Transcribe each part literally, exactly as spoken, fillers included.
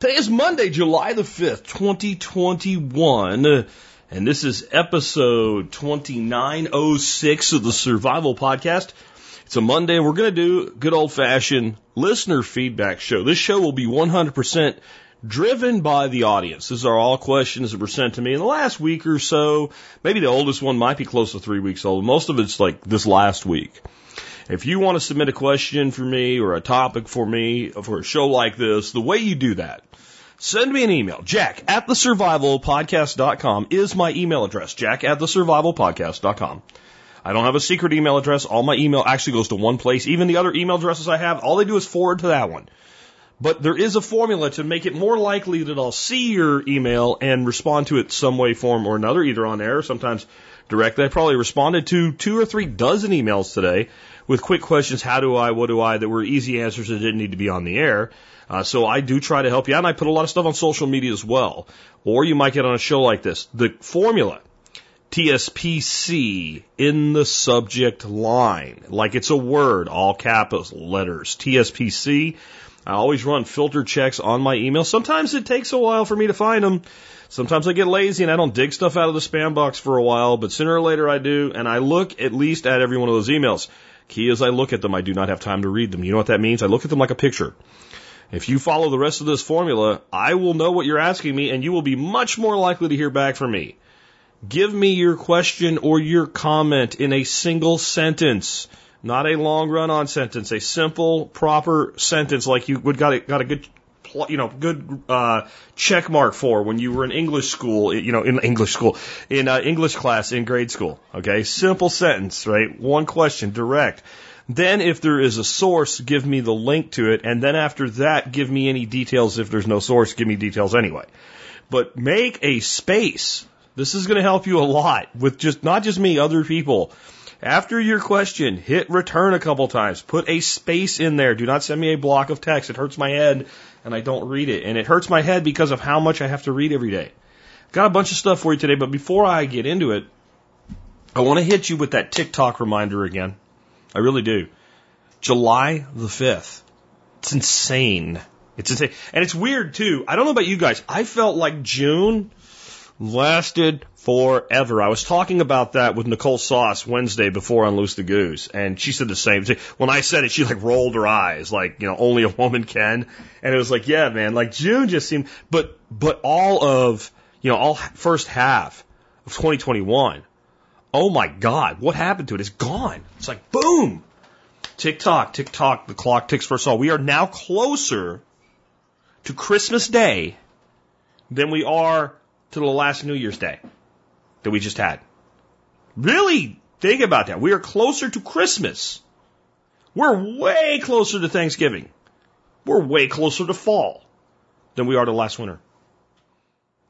Today is Monday, July the fifth, twenty twenty-one, and this is episode twenty-nine oh six of the Survival Podcast. It's a Monday, and we're going to do good old-fashioned listener feedback show. This show will be one hundred percent driven by the audience. These are all questions that were sent to me in the last week or so. Maybe the oldest one might be close to three weeks old. Most of it's like this last week. If you want to submit a question for me or a topic for me for a show like this, the way you do that, send me an email. Jack at the survival podcast dot com is my email address. Jack at the survival podcast dot com. I don't have a secret email address. All my email actually goes to one place. Even the other email addresses I have, all they do is forward to that one. But there is a formula to make it more likely that I'll see your email and respond to it some way, form, or another, either on air or sometimes directly. I probably responded to two or three dozen emails today with quick questions, how do I, what do I, that were easy answers that didn't need to be on the air. Uh, so I do try to help you out, and I put a lot of stuff on social media as well. Or you might get on a show like this. The formula, T S P C in the subject line, like it's a word, all capital letters, T S P C. I always run filter checks on my email. Sometimes it takes a while for me to find them. Sometimes I get lazy and I don't dig stuff out of the spam box for a while, but sooner or later I do, and I look at least at every one of those emails. Key is I look at them, I do not have time to read them. You know what that means? I look at them like a picture. If you follow the rest of this formula, I will know what you're asking me, and you will be much more likely to hear back from me. Give me your question or your comment in a single sentence. Not a long run-on sentence, a simple, proper sentence like you would got a, got a good, you know, good uh, check mark for when you were in English school, you know, in English school, in uh, English class in grade school. Okay, simple sentence, right? One question, direct. Then, if there is a source, give me the link to it, and then after that, give me any details. If there's no source, give me details anyway. But make a space. This is going to help you a lot with just not just me, other people. After your question, hit return a couple times. Put a space in there. Do not send me a block of text. It hurts my head, and I don't read it. And it hurts my head because of how much I have to read every day. Got a bunch of stuff for you today, but before I get into it, I want to hit you with that TikTok reminder again. I really do. July the fifth. It's insane. It's insane. And it's weird, too. I don't know about you guys. I felt like June lasted forever. I was talking about that with Nicole Sauce Wednesday before on Loose the Goose, and she said the same thing. When I said it, she like rolled her eyes, like, you know, only a woman can. And it was like, yeah, man, like June just seemed, but, but all of, you know, all first half of twenty twenty-one, oh my God, what happened to it? It's gone. It's like, boom, tick tock, tick tock, the clock ticks for us all. We are now closer to Christmas Day than we are to the last New Year's Day that we just had. Really think about that. We are closer to Christmas. We're way closer to Thanksgiving. We're way closer to fall than we are to last winter.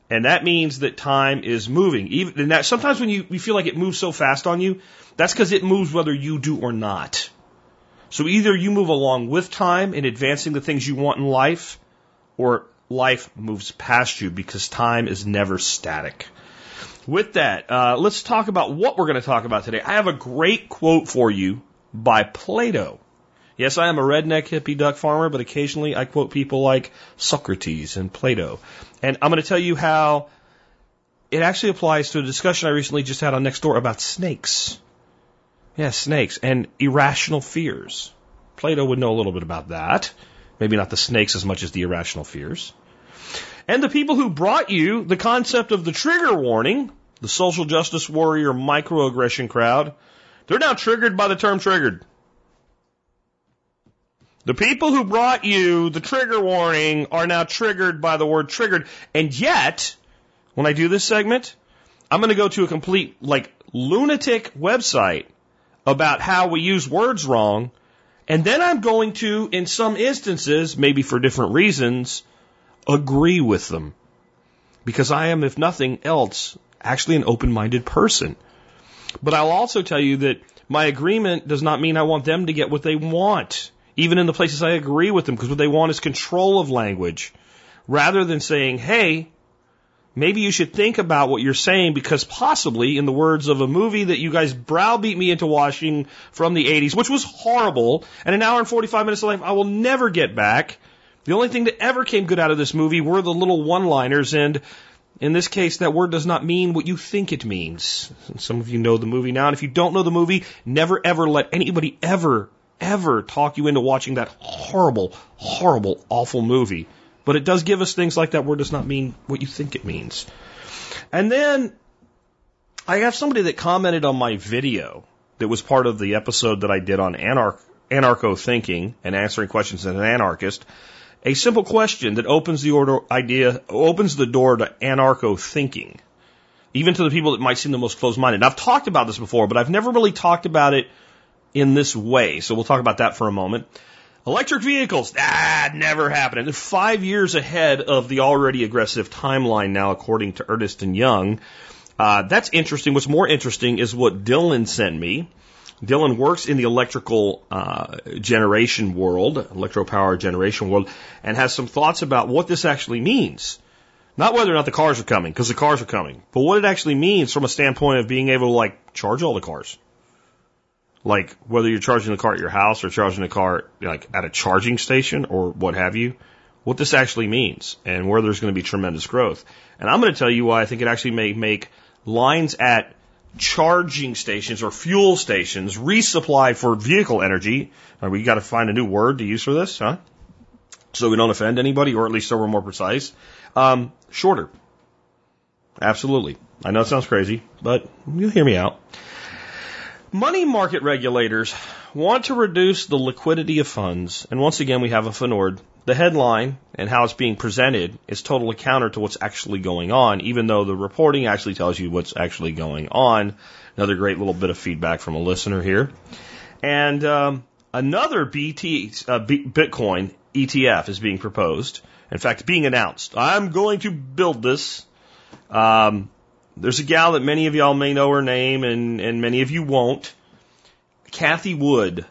And that means that time is moving. Even and that sometimes when you, you feel like it moves so fast on you, that's because it moves whether you do or not. So either you move along with time in advancing the things you want in life, or life moves past you, because time is never static. With that, uh, let's talk about what we're going to talk about today. I have a great quote for you by Plato. Yes, I am a redneck hippie duck farmer, but occasionally I quote people like Socrates and Plato. And I'm going to tell you how it actually applies to a discussion I recently just had on Next Door about snakes. Yeah, snakes and irrational fears. Plato would know a little bit about that. Maybe not the snakes as much as the irrational fears. And the people who brought you the concept of the trigger warning, the social justice warrior microaggression crowd, they're now triggered by the term triggered. The people who brought you the trigger warning are now triggered by the word triggered. And yet, when I do this segment, I'm going to go to a complete, like, lunatic website about how we use words wrong. And then I'm going to, in some instances, maybe for different reasons, agree with them. because I am, if nothing else, actually an open-minded person. But I'll also tell you that my agreement does not mean I want them to get what they want, even in the places I agree with them, because what they want is control of language, rather than saying, hey, maybe you should think about what you're saying, because possibly, in the words of a movie that you guys browbeat me into watching from the eighties, which was horrible, and an hour and forty-five minutes of life I will never get back. The only thing that ever came good out of this movie were the little one-liners, and in this case, that word does not mean what you think it means. Some of you know the movie now, and if you don't know the movie, never ever let anybody ever, ever talk you into watching that horrible, horrible, awful movie. But it does give us things like that word does not mean what you think it means. And then I have somebody that commented on my video that was part of the episode that I did on anarch- anarcho-thinking and answering questions as an anarchist. A simple question that opens the order idea, opens the door to anarcho-thinking, even to the people that might seem the most closed-minded. And I've talked about this before, but I've never really talked about it in this way, so we'll talk about that for a moment. Electric vehicles, ah, never happened. They're five years ahead of the already aggressive timeline now, according to Ernest and Young. Uh, that's interesting. What's more interesting is what Dylan sent me. Dylan works in the electrical uh, generation world, electropower generation world, and has some thoughts about what this actually means. Not whether or not the cars are coming, because the cars are coming, but what it actually means from a standpoint of being able to, like, charge all the cars. Like, whether you're charging the car at your house or charging the car, like, at a charging station or what have you, what this actually means and where there's going to be tremendous growth. And I'm going to tell you why I think it actually may make lines at charging stations or fuel stations, resupply for vehicle energy. Uh, we got to find a new word to use for this, huh? So we don't offend anybody, or at least so we're more precise. Um, shorter. Absolutely. I know it sounds crazy, but you'll hear me out. Money market regulators want to reduce the liquidity of funds, and once again we have a FNORD. The headline and how it's being presented is totally counter to what's actually going on, even though the reporting actually tells you what's actually going on. Another great little bit of feedback from a listener here. And um, another B T, uh, B- Bitcoin E T F is being proposed. In fact, being announced. I'm going to build this. Um... There's a gal that many of y'all may know her name, and, and many of you won't. Cathie Wood.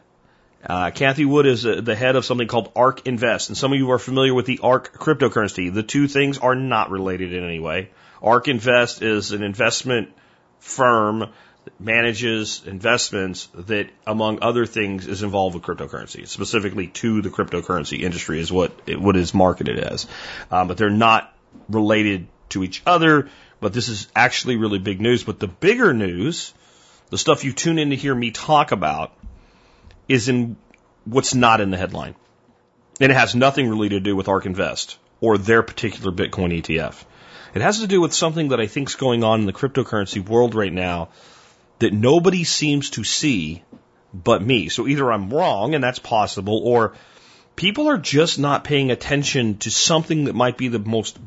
Uh, Cathie Wood is a, the head of something called ARK Invest, and some of you are familiar with the ARK cryptocurrency. The two things are not related in any way. ARK Invest is an investment firm that manages investments that, among other things, is involved with cryptocurrency, specifically to the cryptocurrency industry is what it, what is marketed as. Um, but they're not related to each other. But this is actually really big news. But the bigger news, the stuff you tune in to hear me talk about, is in what's not in the headline. And it has nothing really to do with ARK Invest or their particular Bitcoin E T F. It has to do with something that I think is going on in the cryptocurrency world right now that nobody seems to see but me. So either I'm wrong, and that's possible, or people are just not paying attention to something that might be the most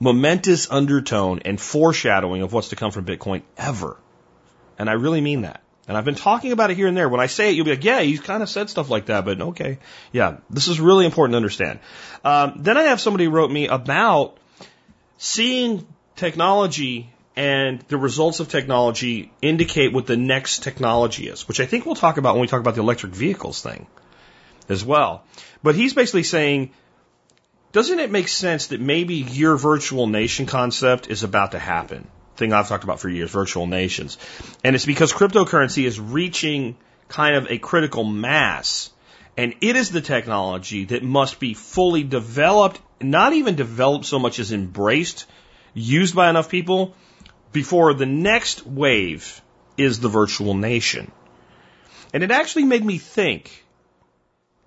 momentous undertone and foreshadowing of what's to come from Bitcoin ever. And I really mean that. And I've been talking about it here and there. When I say it, you'll be like, yeah, you kind of said stuff like that, but okay. Yeah, this is really important to understand. Um, then I have somebody wrote me about seeing technology and the results of technology indicate what the next technology is, which I think we'll talk about when we talk about the electric vehicles thing as well. But he's basically saying, doesn't it make sense that maybe your virtual nation concept is about to happen? Thing I've talked about for years, virtual nations. And it's because cryptocurrency is reaching kind of a critical mass. And it is the technology that must be fully developed, not even developed so much as embraced, used by enough people, before the next wave is the virtual nation. And it actually made me think,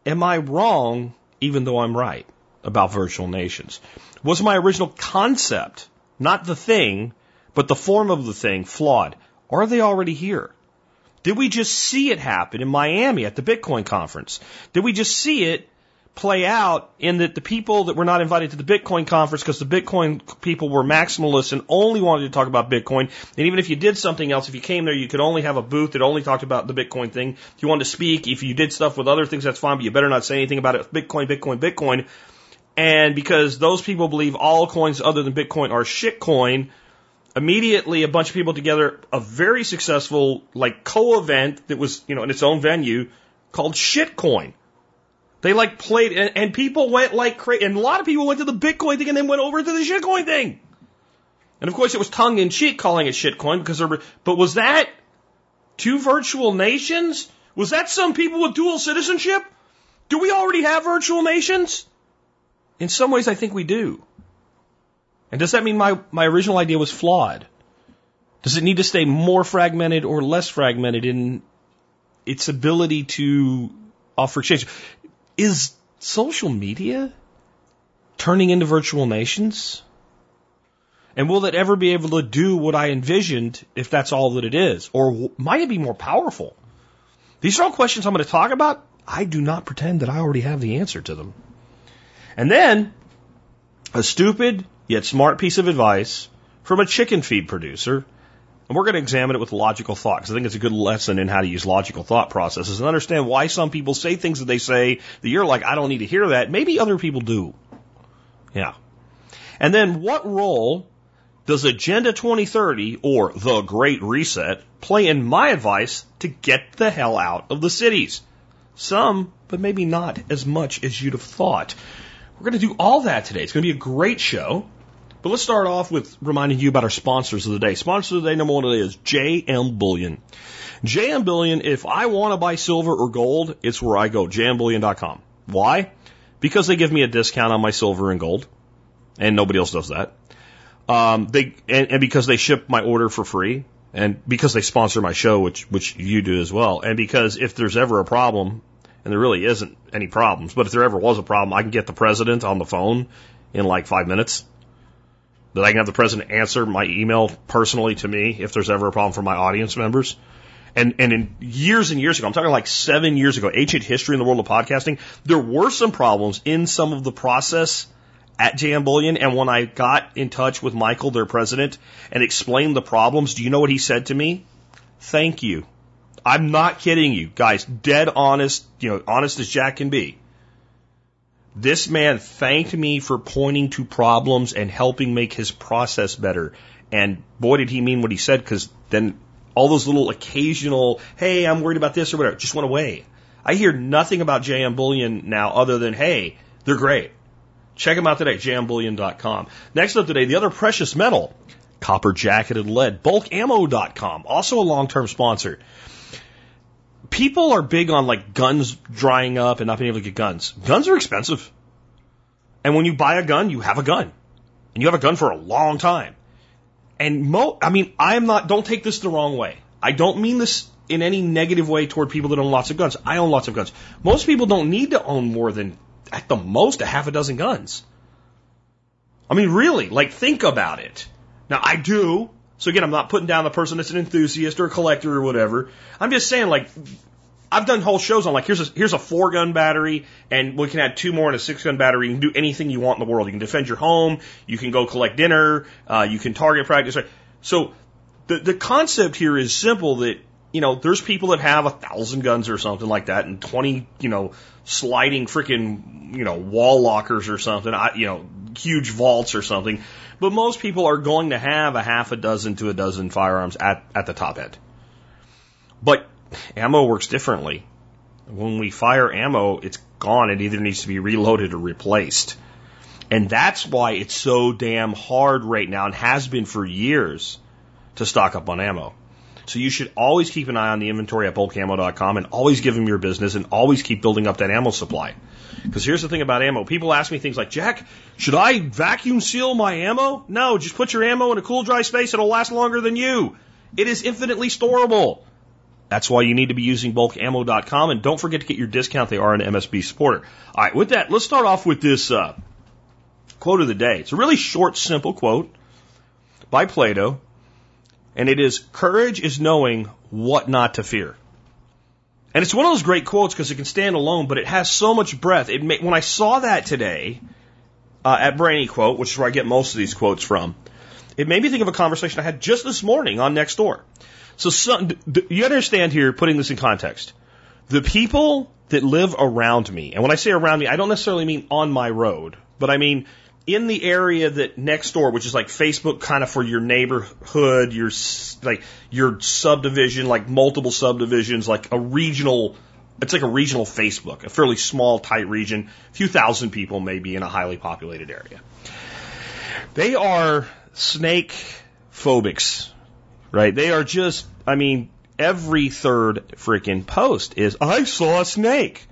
am I wrong even though I'm right about virtual nations? Was my original concept, not the thing, but the form of the thing, flawed? Are they already here? Did we just see it happen in Miami at the Bitcoin conference? Did we just see it play out in that the people that were not invited to the Bitcoin conference because the Bitcoin people were maximalists and only wanted to talk about Bitcoin, and even if you did something else, if you came there, you could only have a booth that only talked about the Bitcoin thing. If you wanted to speak, if you did stuff with other things, that's fine, but you better not say anything about it. Bitcoin, Bitcoin, Bitcoin. And because those people believe all coins other than Bitcoin are shitcoin, immediately a bunch of people together, a very successful like co-event that was, you know, in its own venue called Shitcoin. They like played, and, and people went like crazy, and a lot of people went to the Bitcoin thing and then went over to the Shitcoin thing. And of course it was tongue in cheek calling it Shitcoin because there were, but was that two virtual nations? Was that some people with dual citizenship? Do we already have virtual nations? In some ways, I think we do. And does that mean my, my original idea was flawed? Does it need to stay more fragmented or less fragmented in its ability to offer exchange? Is social media turning into virtual nations? And will it ever be able to do what I envisioned if that's all that it is? Or might it be more powerful? These are all questions I'm going to talk about. I do not pretend that I already have the answer to them. And then, a stupid yet smart piece of advice from a chicken feed producer, and we're going to examine it with logical thought, because I think it's a good lesson in how to use logical thought processes and understand why some people say things that they say that you're like, I don't need to hear that. Maybe other people do. Yeah. And then, what role does Agenda twenty thirty, or the Great Reset, play in my advice to get the hell out of the cities? Some, but maybe not as much as you'd have thought. We're going to do all that today. It's going to be a great show. But let's start off with reminding you about our sponsors of the day. Sponsor of the day number one today is J M Bullion. J M Bullion, if I want to buy silver or gold, it's where I go, j m bullion dot com. Why? Because they give me a discount on my silver and gold, and nobody else does that. Um, they and, and because they ship my order for free, and because they sponsor my show, which which you do as well, and because if there's ever a problem, and there really isn't any problems, but if there ever was a problem, I can get the president on the phone in like five minutes. That I can have the president answer my email personally to me if there's ever a problem for my audience members. And and in years and years ago, I'm talking like seven years ago, ancient history in the world of podcasting, there were some problems in some of the process at J M Bullion. And when I got in touch with Michael, their president, and explained the problems, do you know what he said to me? Thank you. I'm not kidding you guys, dead honest, you know, honest as Jack can be. This man thanked me for pointing to problems and helping make his process better. And boy, did he mean what he said, because then all those little occasional, hey, I'm worried about this or whatever, just went away. I hear nothing about J M Bullion now other than, hey, they're great. Check them out today, j m bullion dot com. Next up today, the other precious metal, copper jacketed lead, bulk ammo dot com, also a long-term sponsor. People are big on like guns drying up and not being able to get guns. Guns are expensive. And when you buy a gun, you have a gun. And you have a gun for a long time. And mo, I mean, I'm not, don't take this the wrong way. I don't mean this in any negative way toward people that own lots of guns. I own lots of guns. Most people don't need to own more than, at the most, a half a dozen guns. I mean, really, like think about it. Now I do. So again, I'm not putting down the person that's an enthusiast or a collector or whatever. I'm just saying, like, I've done whole shows on, like, here's a, here's a four-gun battery, and we can add two more and a six-gun battery. You can do anything you want in the world. You can defend your home. You can go collect dinner. Uh, you can target practice. Right? So the the concept here is simple that, you know, there's people that have a thousand guns or something like that and twenty, you know, sliding freaking, you know, wall lockers or something, I, you know, huge vaults or something. But most people are going to have a half a dozen to a dozen firearms at, at the top end. But ammo works differently. When we fire ammo, it's gone. It either needs to be reloaded or replaced. And that's why it's so damn hard right now and has been for years to stock up on ammo. So you should always keep an eye on the inventory at bulk ammo dot com and always give them your business and always keep building up that ammo supply. Because here's the thing about ammo. People ask me things like, Jack, should I vacuum seal my ammo? No, just put your ammo in a cool, dry space. It'll last longer than you. It is infinitely storable. That's why you need to be using bulk ammo dot com. And don't forget to get your discount. They are an M S B supporter. All right, with that, let's start off with this uh, quote of the day. It's a really short, simple quote by Plato. And it is, courage is knowing what not to fear. And it's one of those great quotes because it can stand alone, but it has so much breadth. It may, when I saw that today uh, at Brainy Quote, which is where I get most of these quotes from, it made me think of a conversation I had just this morning on Next Door. So, so d- d- you understand here, putting this in context, the people that live around me, and when I say around me, I don't necessarily mean on my road, But I mean, in the area that Next Door, which is like Facebook kind of for your neighborhood, your like your subdivision, like multiple subdivisions, like a regional, it's like a regional Facebook, a fairly small, tight region, a few thousand people maybe in a highly populated area. They are snake phobics, right? They are just, I mean, every third freaking post is, I saw a snake.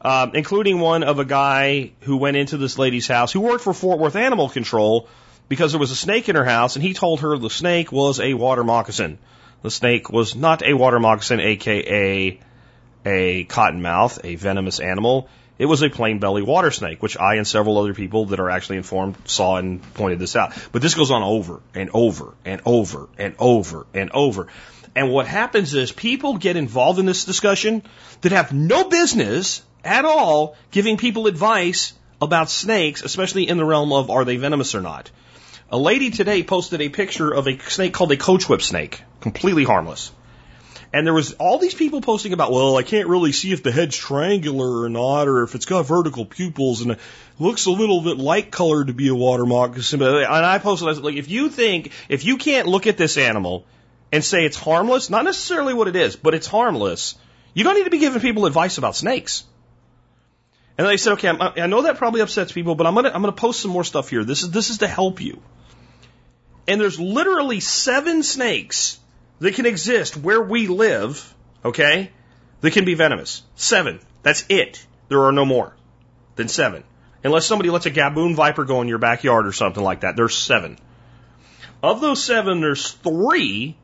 Um, including one of a guy who went into this lady's house who worked for Fort Worth Animal Control because there was a snake in her house, and he told her the snake was a water moccasin. The snake was not a water moccasin, a k a a cottonmouth, a venomous animal. It was a plain-belly water snake, which I and several other people that are actually informed saw and pointed this out. But this goes on over and over and over and over and over. And what happens is people get involved in this discussion that have no business at all giving people advice about snakes, especially in the realm of are they venomous or not. A lady today posted a picture of a snake called a coach whip snake, completely harmless. And there was all these people posting about, well, I can't really see if the head's triangular or not, or if it's got vertical pupils, and it looks a little bit light colored to be a water moccasin. And I posted, I said, like, if you think, if you can't look at this animal and say it's harmless, not necessarily what it is, but it's harmless, you don't need to be giving people advice about snakes. And they said, okay, I'm, I know that probably upsets people, but I'm gonna I'm gonna post some more stuff here. This is this is to help you. And there's literally seven snakes that can exist where we live, okay, that can be venomous. Seven. That's it. There are no more than seven, unless somebody lets a Gaboon viper go in your backyard or something like that. There's seven. Of those seven, there's three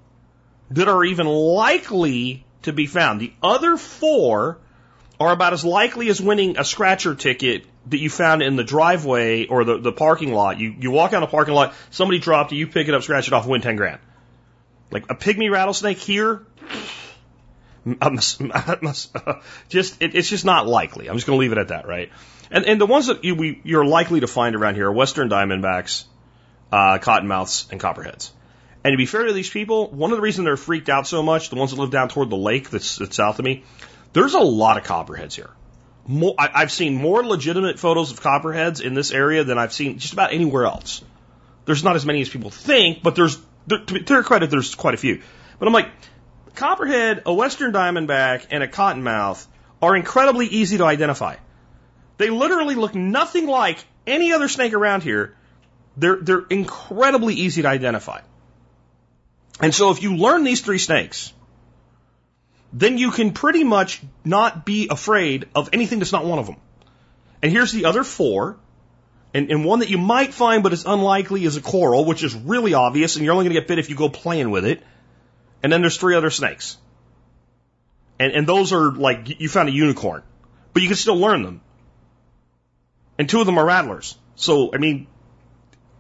that are even likely to be found. The other four are about as likely as winning a scratcher ticket that you found in the driveway or the, the parking lot. You, you walk out a parking lot, somebody dropped it, you pick it up, scratch it off, win ten grand. Like a pygmy rattlesnake here, I must, I must, uh, just it, it's just not likely. I'm just going to leave it at that, right? And and the ones that you, we, you're likely to find around here are western diamondbacks, uh, cottonmouths, and copperheads. And to be fair to these people, one of the reasons they're freaked out so much, the ones that live down toward the lake that's, that's south of me, there's a lot of copperheads here. More, I, I've seen more legitimate photos of copperheads in this area than I've seen just about anywhere else. There's not as many as people think, but there's, there, to their credit, there's quite a few. But I'm like, copperhead, a western diamondback, and a cottonmouth are incredibly easy to identify. They literally look nothing like any other snake around here. They're, they're incredibly easy to identify. And so if you learn these three snakes, then you can pretty much not be afraid of anything that's not one of them. And here's the other four, and, and one that you might find but is unlikely is a coral, which is really obvious, and you're only going to get bit if you go playing with it. And then there's three other snakes. And, and those are like, you found a unicorn, but you can still learn them. And two of them are rattlers. So, I mean,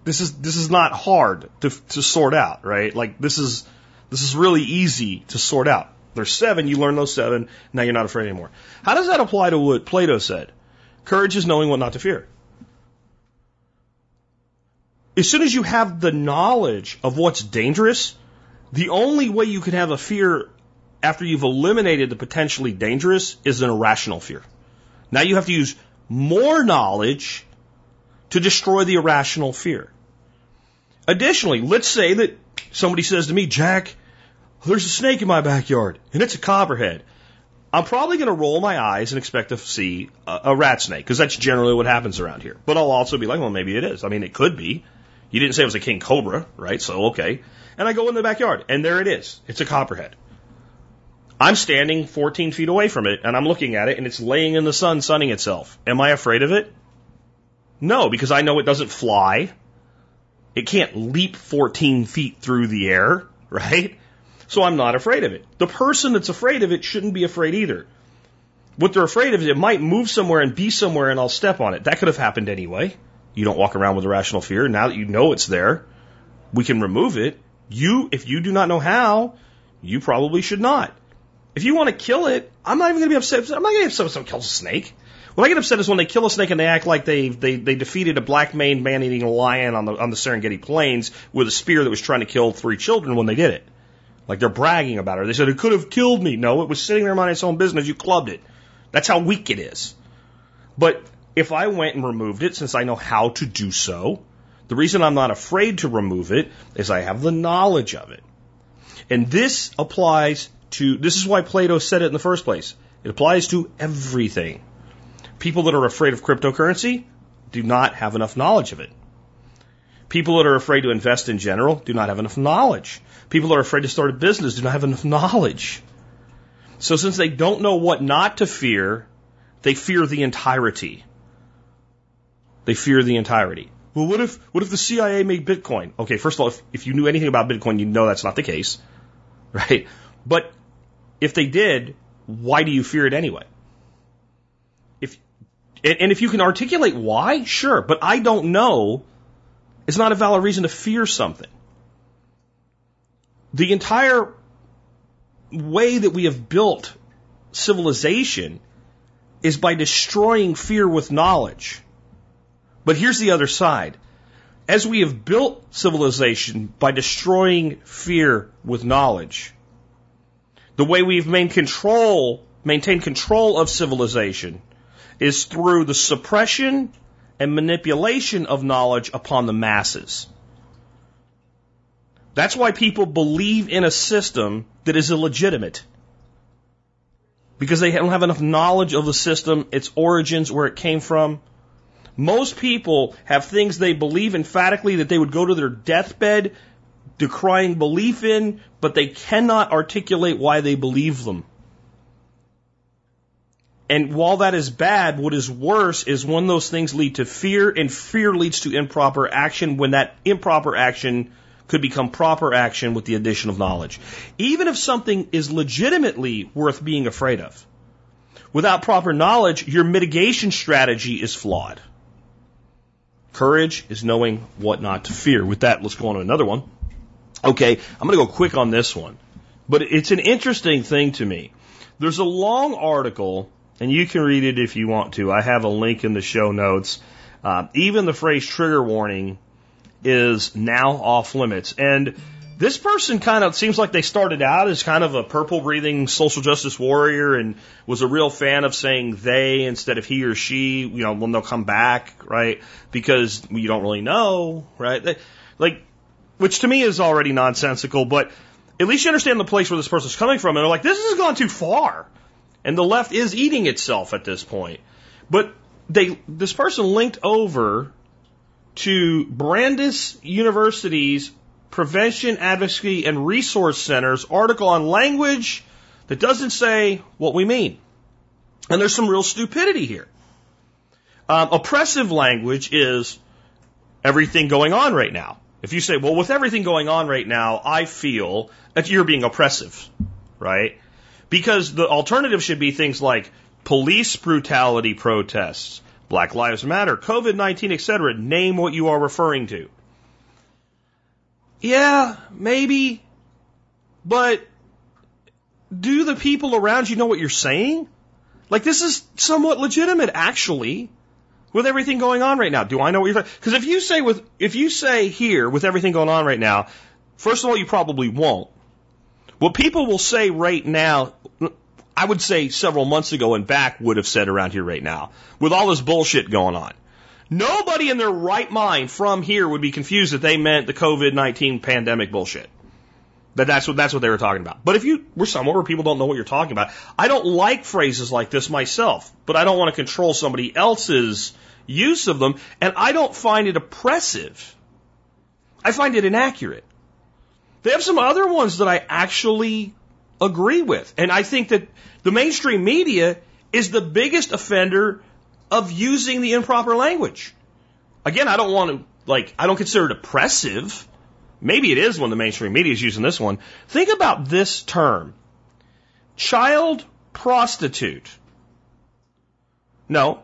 this is, this is not hard to, to sort out, right? Like, this is, this is really easy to sort out. There's seven, you learn those seven, now you're not afraid anymore. How does that apply to what Plato said? Courage is knowing what not to fear. As soon as you have the knowledge of what's dangerous, the only way you can have a fear after you've eliminated the potentially dangerous is an irrational fear. Now you have to use more knowledge to destroy the irrational fear. Additionally, let's say that somebody says to me, Jack, there's a snake in my backyard, and it's a copperhead. I'm probably going to roll my eyes and expect to see a, a rat snake, because that's generally what happens around here. But I'll also be like, well, maybe it is. I mean, it could be. You didn't say it was a king cobra, right? So, okay. And I go in the backyard, and there it is. It's a copperhead. I'm standing fourteen feet away from it, and I'm looking at it, and it's laying in the sun, sunning itself. Am I afraid of it? No, because I know it doesn't fly. It can't leap fourteen feet through the air, right? So I'm not afraid of it. The person that's afraid of it shouldn't be afraid either. What they're afraid of is it might move somewhere and be somewhere and I'll step on it. That could have happened anyway. You don't walk around with irrational fear. Now that you know it's there, we can remove it. You, if you do not know how, you probably should not. If you want to kill it, I'm not even going to be upset. I'm not going to be upset if someone kills a snake. What I get upset is when they kill a snake and they act like they they, they defeated a black-maned man-eating lion on the on the Serengeti Plains with a spear that was trying to kill three children when they did it. Like they're bragging about it. They said, it could have killed me. No, it was sitting there minding its own business. You clubbed it. That's how weak it is. But if I went and removed it, since I know how to do so, the reason I'm not afraid to remove it is I have the knowledge of it. And this applies to, this is why Plato said it in the first place. It applies to everything. People that are afraid of cryptocurrency do not have enough knowledge of it. People that are afraid to invest in general do not have enough knowledge. People that are afraid to start a business do not have enough knowledge. So since they don't know what not to fear, they fear the entirety. They fear the entirety. Well, what if what if the C I A made Bitcoin? Okay, first of all, if, if you knew anything about Bitcoin, you know that's not the case, right? But if they did, why do you fear it anyway? If and, and if you can articulate why, sure, but I don't know. It's not a valid reason to fear something. The entire way that we have built civilization is by destroying fear with knowledge. But here's the other side. As we have built civilization by destroying fear with knowledge, the way we've maintained control, maintained control of civilization is through the suppression and manipulation of knowledge upon the masses. That's why people believe in a system that is illegitimate. Because they don't have enough knowledge of the system, its origins, where it came from. Most people have things they believe emphatically that they would go to their deathbed decrying belief in, but they cannot articulate why they believe them. And while that is bad, what is worse is when those things lead to fear, and fear leads to improper action when that improper action could become proper action with the addition of knowledge. Even if something is legitimately worth being afraid of, without proper knowledge, your mitigation strategy is flawed. Courage is knowing what not to fear. With that, let's go on to another one. Okay, I'm going to go quick on this one, but it's an interesting thing to me. There's a long article, and you can read it if you want to. I have a link in the show notes. Uh, even the phrase trigger warning is now off limits. And this person kind of seems like they started out as kind of a purple-breathing social justice warrior and was a real fan of saying they instead of he or she, you know, when they'll come back, right? Because you don't really know, right? Like, which to me is already nonsensical, but at least you understand the place where this person's coming from. And they're like, this has gone too far. And the left is eating itself at this point. But they, this person linked over to Brandeis University's Prevention, Advocacy, and Resource Center's article on language that doesn't say what we mean. And there's some real stupidity here. Um, oppressive language is everything going on right now. If you say, well, with everything going on right now, I feel that you're being oppressive, right? Because the alternative should be things like police brutality protests, Black Lives Matter, COVID nineteen, et cetera. Name what you are referring to. Yeah, maybe, but do the people around you know what you're saying? Like, this is somewhat legitimate, actually, with everything going on right now. Do I know what you're saying? Because if you say with if you say here with everything going on right now, first of all, you probably won't. What people will say right now, I would say several months ago and back would have said around here right now, with all this bullshit going on. Nobody in their right mind from here would be confused that they meant the COVID nineteen pandemic bullshit. That that's what that's what they were talking about. But if you were somewhere where people don't know what you're talking about, I don't like phrases like this myself, but I don't want to control somebody else's use of them, and I don't find it oppressive. I find it inaccurate. They have some other ones that I actually agree with, and I think that the mainstream media is the biggest offender of using the improper language. Again, I don't want to, like, I don't consider it oppressive. Maybe it is when the mainstream media is using this one. Think about this term. Child prostitute. No.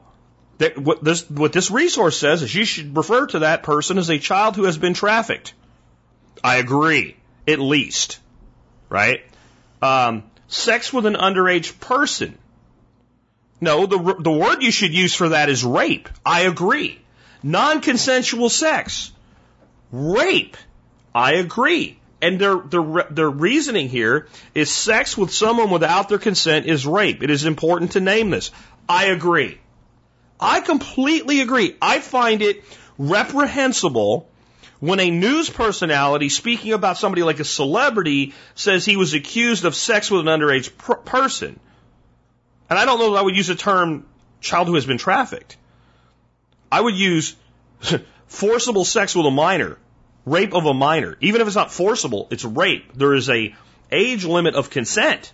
That, what, this, what this resource says is you should refer to that person as a child who has been trafficked. I agree. At least. Right? Um, sex with an underage person. No, the the word you should use for that is rape. I agree. Non-consensual sex. Rape. I agree. And their, their, their reasoning here is sex with someone without their consent is rape. It is important to name this. I agree. I completely agree. I find it reprehensible when a news personality speaking about somebody like a celebrity says he was accused of sex with an underage pr- person. And I don't know that I would use the term child who has been trafficked. I would use forcible sex with a minor, rape of a minor. Even if it's not forcible, it's rape. There is a age limit of consent.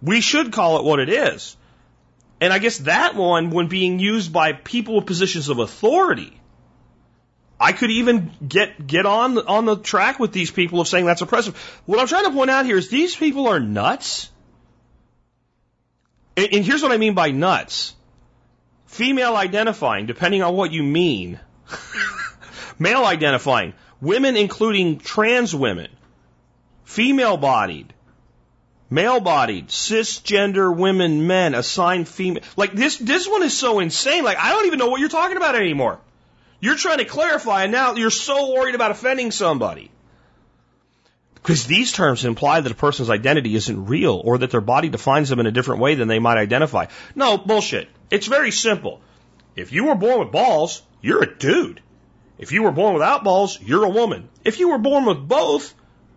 We should call it what it is. And I guess that one, when being used by people with positions of authority, I could even get get on on the track with these people of saying that's oppressive. What I'm trying to point out here is these people are nuts. And, and here's what I mean by nuts. Female identifying, depending on what you mean. Male identifying. Women, including trans women. Female bodied. Male bodied. Cisgender women, men, assigned female. Like this, this one is so insane. Like, I don't even know what you're talking about anymore. You're trying to clarify, and now you're so worried about offending somebody. Because these terms imply that a person's identity isn't real or that their body defines them in a different way than they might identify. No, bullshit. It's very simple. If you were born with balls, you're a dude. If you were born without balls, you're a woman. If you were born with both,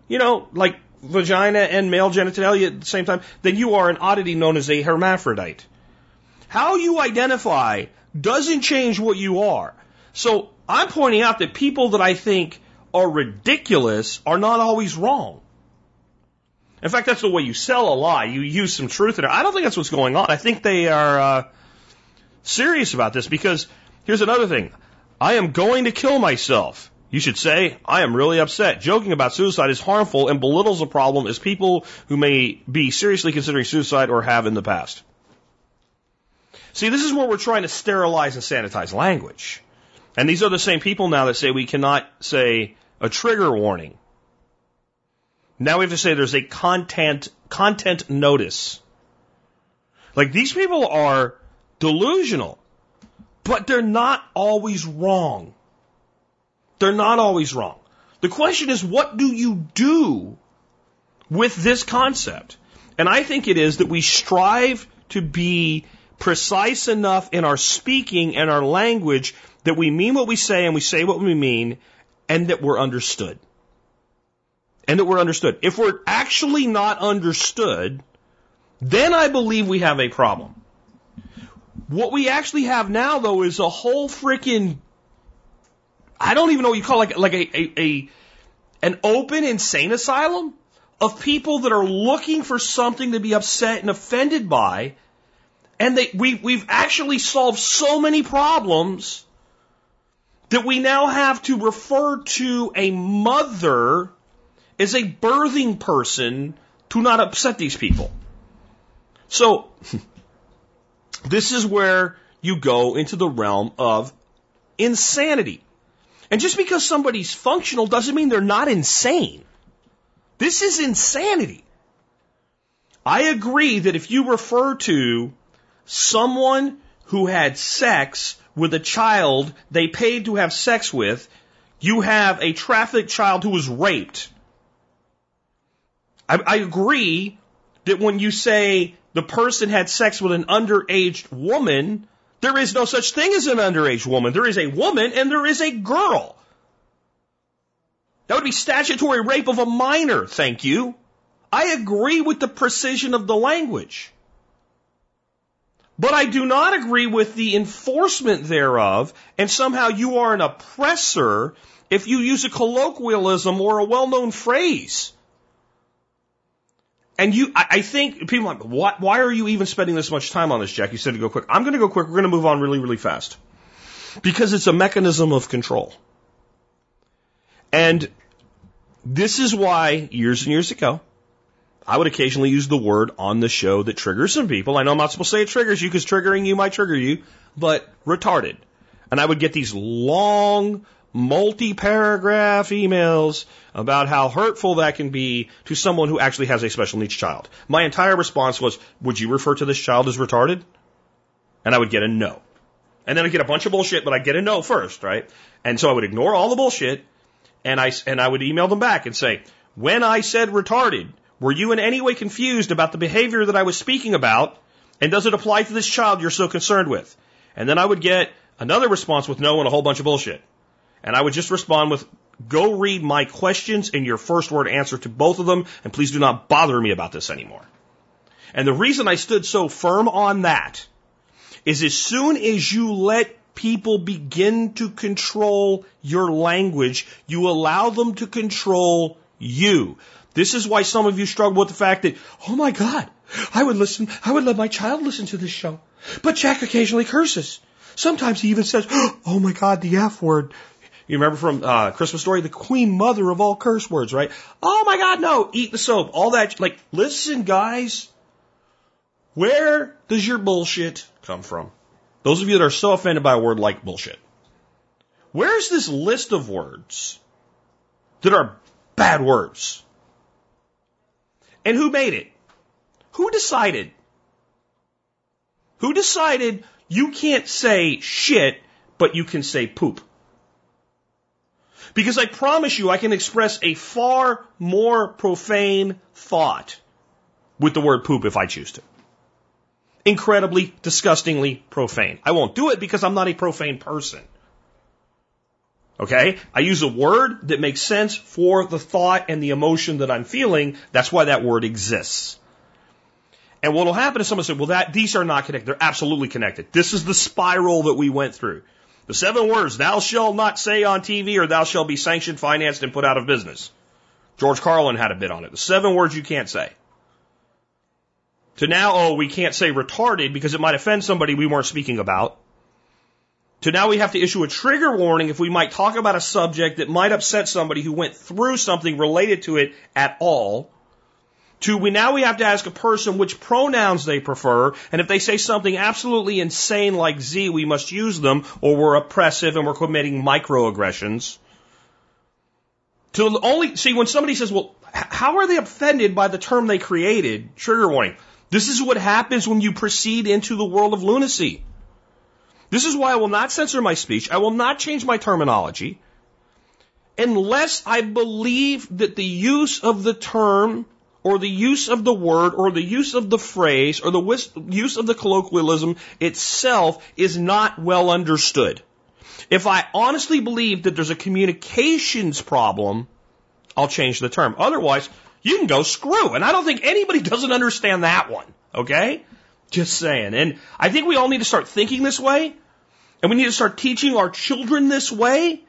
you know, like vagina and male genitalia at the same time, then you are an oddity known as a hermaphrodite. How you identify doesn't change what you are. So I'm pointing out that people that I think are ridiculous are not always wrong. In fact, that's the way you sell a lie. You use some truth in it. I don't think that's what's going on. I think they are uh, serious about this, because here's another thing. I am going to kill myself. You should say, I am really upset. Joking about suicide is harmful and belittles a problem as people who may be seriously considering suicide or have in the past. See, this is where we're trying to sterilize and sanitize language. And these are the same people now that say we cannot say a trigger warning. Now we have to say there's a content content notice. Like, these people are delusional, but they're not always wrong. They're not always wrong. The question is, what do you do with this concept? And I think it is that we strive to be precise enough in our speaking and our language that we mean what we say and we say what we mean, and that we're understood. And that we're understood. If we're actually not understood, then I believe we have a problem. What we actually have now, though, is a whole freaking, I don't even know what you call it, like, like a, a, a, an open insane asylum of people that are looking for something to be upset and offended by, and they, we, we've actually solved so many problems that we now have to refer to a mother as a birthing person to not upset these people. So, this is where you go into the realm of insanity. And just because somebody's functional doesn't mean they're not insane. This is insanity. I agree that if you refer to someone who had sex with a child they paid to have sex with, you have a trafficked child who was raped. I, I agree that when you say the person had sex with an underage woman, there is no such thing as an underage woman. There is a woman and there is a girl. That would be statutory rape of a minor, thank you. I agree with the precision of the language. But I do not agree with the enforcement thereof, and somehow you are an oppressor if you use a colloquialism or a well-known phrase. And you, I, I think people are like, why, why are you even spending this much time on this, Jack? You said to go quick. I'm going to go quick. We're going to move on really, really fast. Because it's a mechanism of control. And this is why, years and years ago, I would occasionally use the word on the show that triggers some people. I know I'm not supposed to say it triggers you because triggering you might trigger you, but retarded. And I would get these long, multi-paragraph emails about how hurtful that can be to someone who actually has a special needs child. My entire response was, would you refer to this child as retarded? And I would get a no. And then I'd get a bunch of bullshit, but I'd get a no first, right? And so I would ignore all the bullshit, and I, and I would email them back and say, when I said retarded, were you in any way confused about the behavior that I was speaking about, and does it apply to this child you're so concerned with? And then I would get another response with no and a whole bunch of bullshit. And I would just respond with, go read my questions and your first word answer to both of them, and please do not bother me about this anymore. And the reason I stood so firm on that is as soon as you let people begin to control your language, you allow them to control you. This is why some of you struggle with the fact that, oh my God, I would listen, I would let my child listen to this show. But Jack occasionally curses. Sometimes he even says, oh my God, the F word. You remember from uh, Christmas Story, the queen mother of all curse words, right? Oh my God, no, eat the soap, all that. Like, listen, guys, where does your bullshit come from? Those of you that are so offended by a word like bullshit, where's this list of words that are bad words? And who made it? Who decided? Who decided you can't say shit, but you can say poop? Because I promise you I can express a far more profane thought with the word poop if I choose to. Incredibly, disgustingly profane. I won't do it because I'm not a profane person. Okay? I use a word that makes sense for the thought and the emotion that I'm feeling. That's why that word exists. And what will happen is someone said, well, that these are not connected. They're absolutely connected. This is the spiral that we went through. The seven words, thou shalt not say on T V, or thou shalt be sanctioned, financed, and put out of business. George Carlin had a bit on it. The seven words you can't say. To now, oh, we can't say retarded because it might offend somebody we weren't speaking about. To now we have to issue a trigger warning if we might talk about a subject that might upset somebody who went through something related to it at all. To we now we have to ask a person which pronouns they prefer, and if they say something absolutely insane like Z, we must use them, or we're oppressive and we're committing microaggressions. To only see when somebody says, well, how are they offended by the term they created? Trigger warning. This is what happens when you proceed into the world of lunacy. This is why I will not censor my speech. I will not change my terminology unless I believe that the use of the term or the use of the word or the use of the phrase or the wis- use of the colloquialism itself is not well understood. If I honestly believe that there's a communications problem, I'll change the term. Otherwise, you can go screw. And I don't think anybody doesn't understand that one. Okay? Just saying. And I think we all need to start thinking this way. And we need to start teaching our children this way.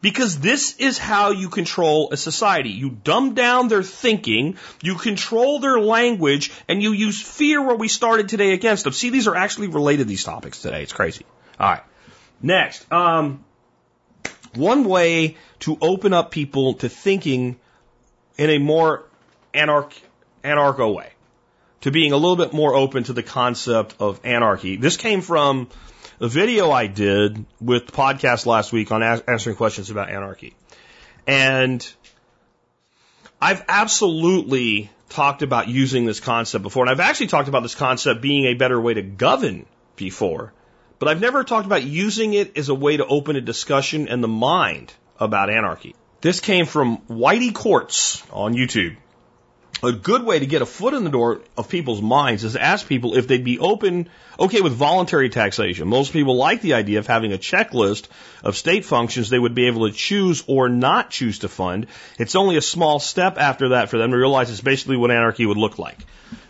Because this is how you control a society. You dumb down their thinking. You control their language. And you use fear where we started today against them. See, these are actually related, these topics today. It's crazy. All right. Next. Um, one way to open up people to thinking in a more anarch- anarcho way, to being a little bit more open to the concept of anarchy. This came from a video I did with the podcast last week on a- answering questions about anarchy. And I've absolutely talked about using this concept before, and I've actually talked about this concept being a better way to govern before, but I've never talked about using it as a way to open a discussion in the mind about anarchy. This came from Whitey Quartz on YouTube. A good way to get a foot in the door of people's minds is to ask people if they'd be open, okay, with voluntary taxation. Most people like the idea of having a checklist of state functions they would be able to choose or not choose to fund. It's only a small step after that for them to realize it's basically what anarchy would look like.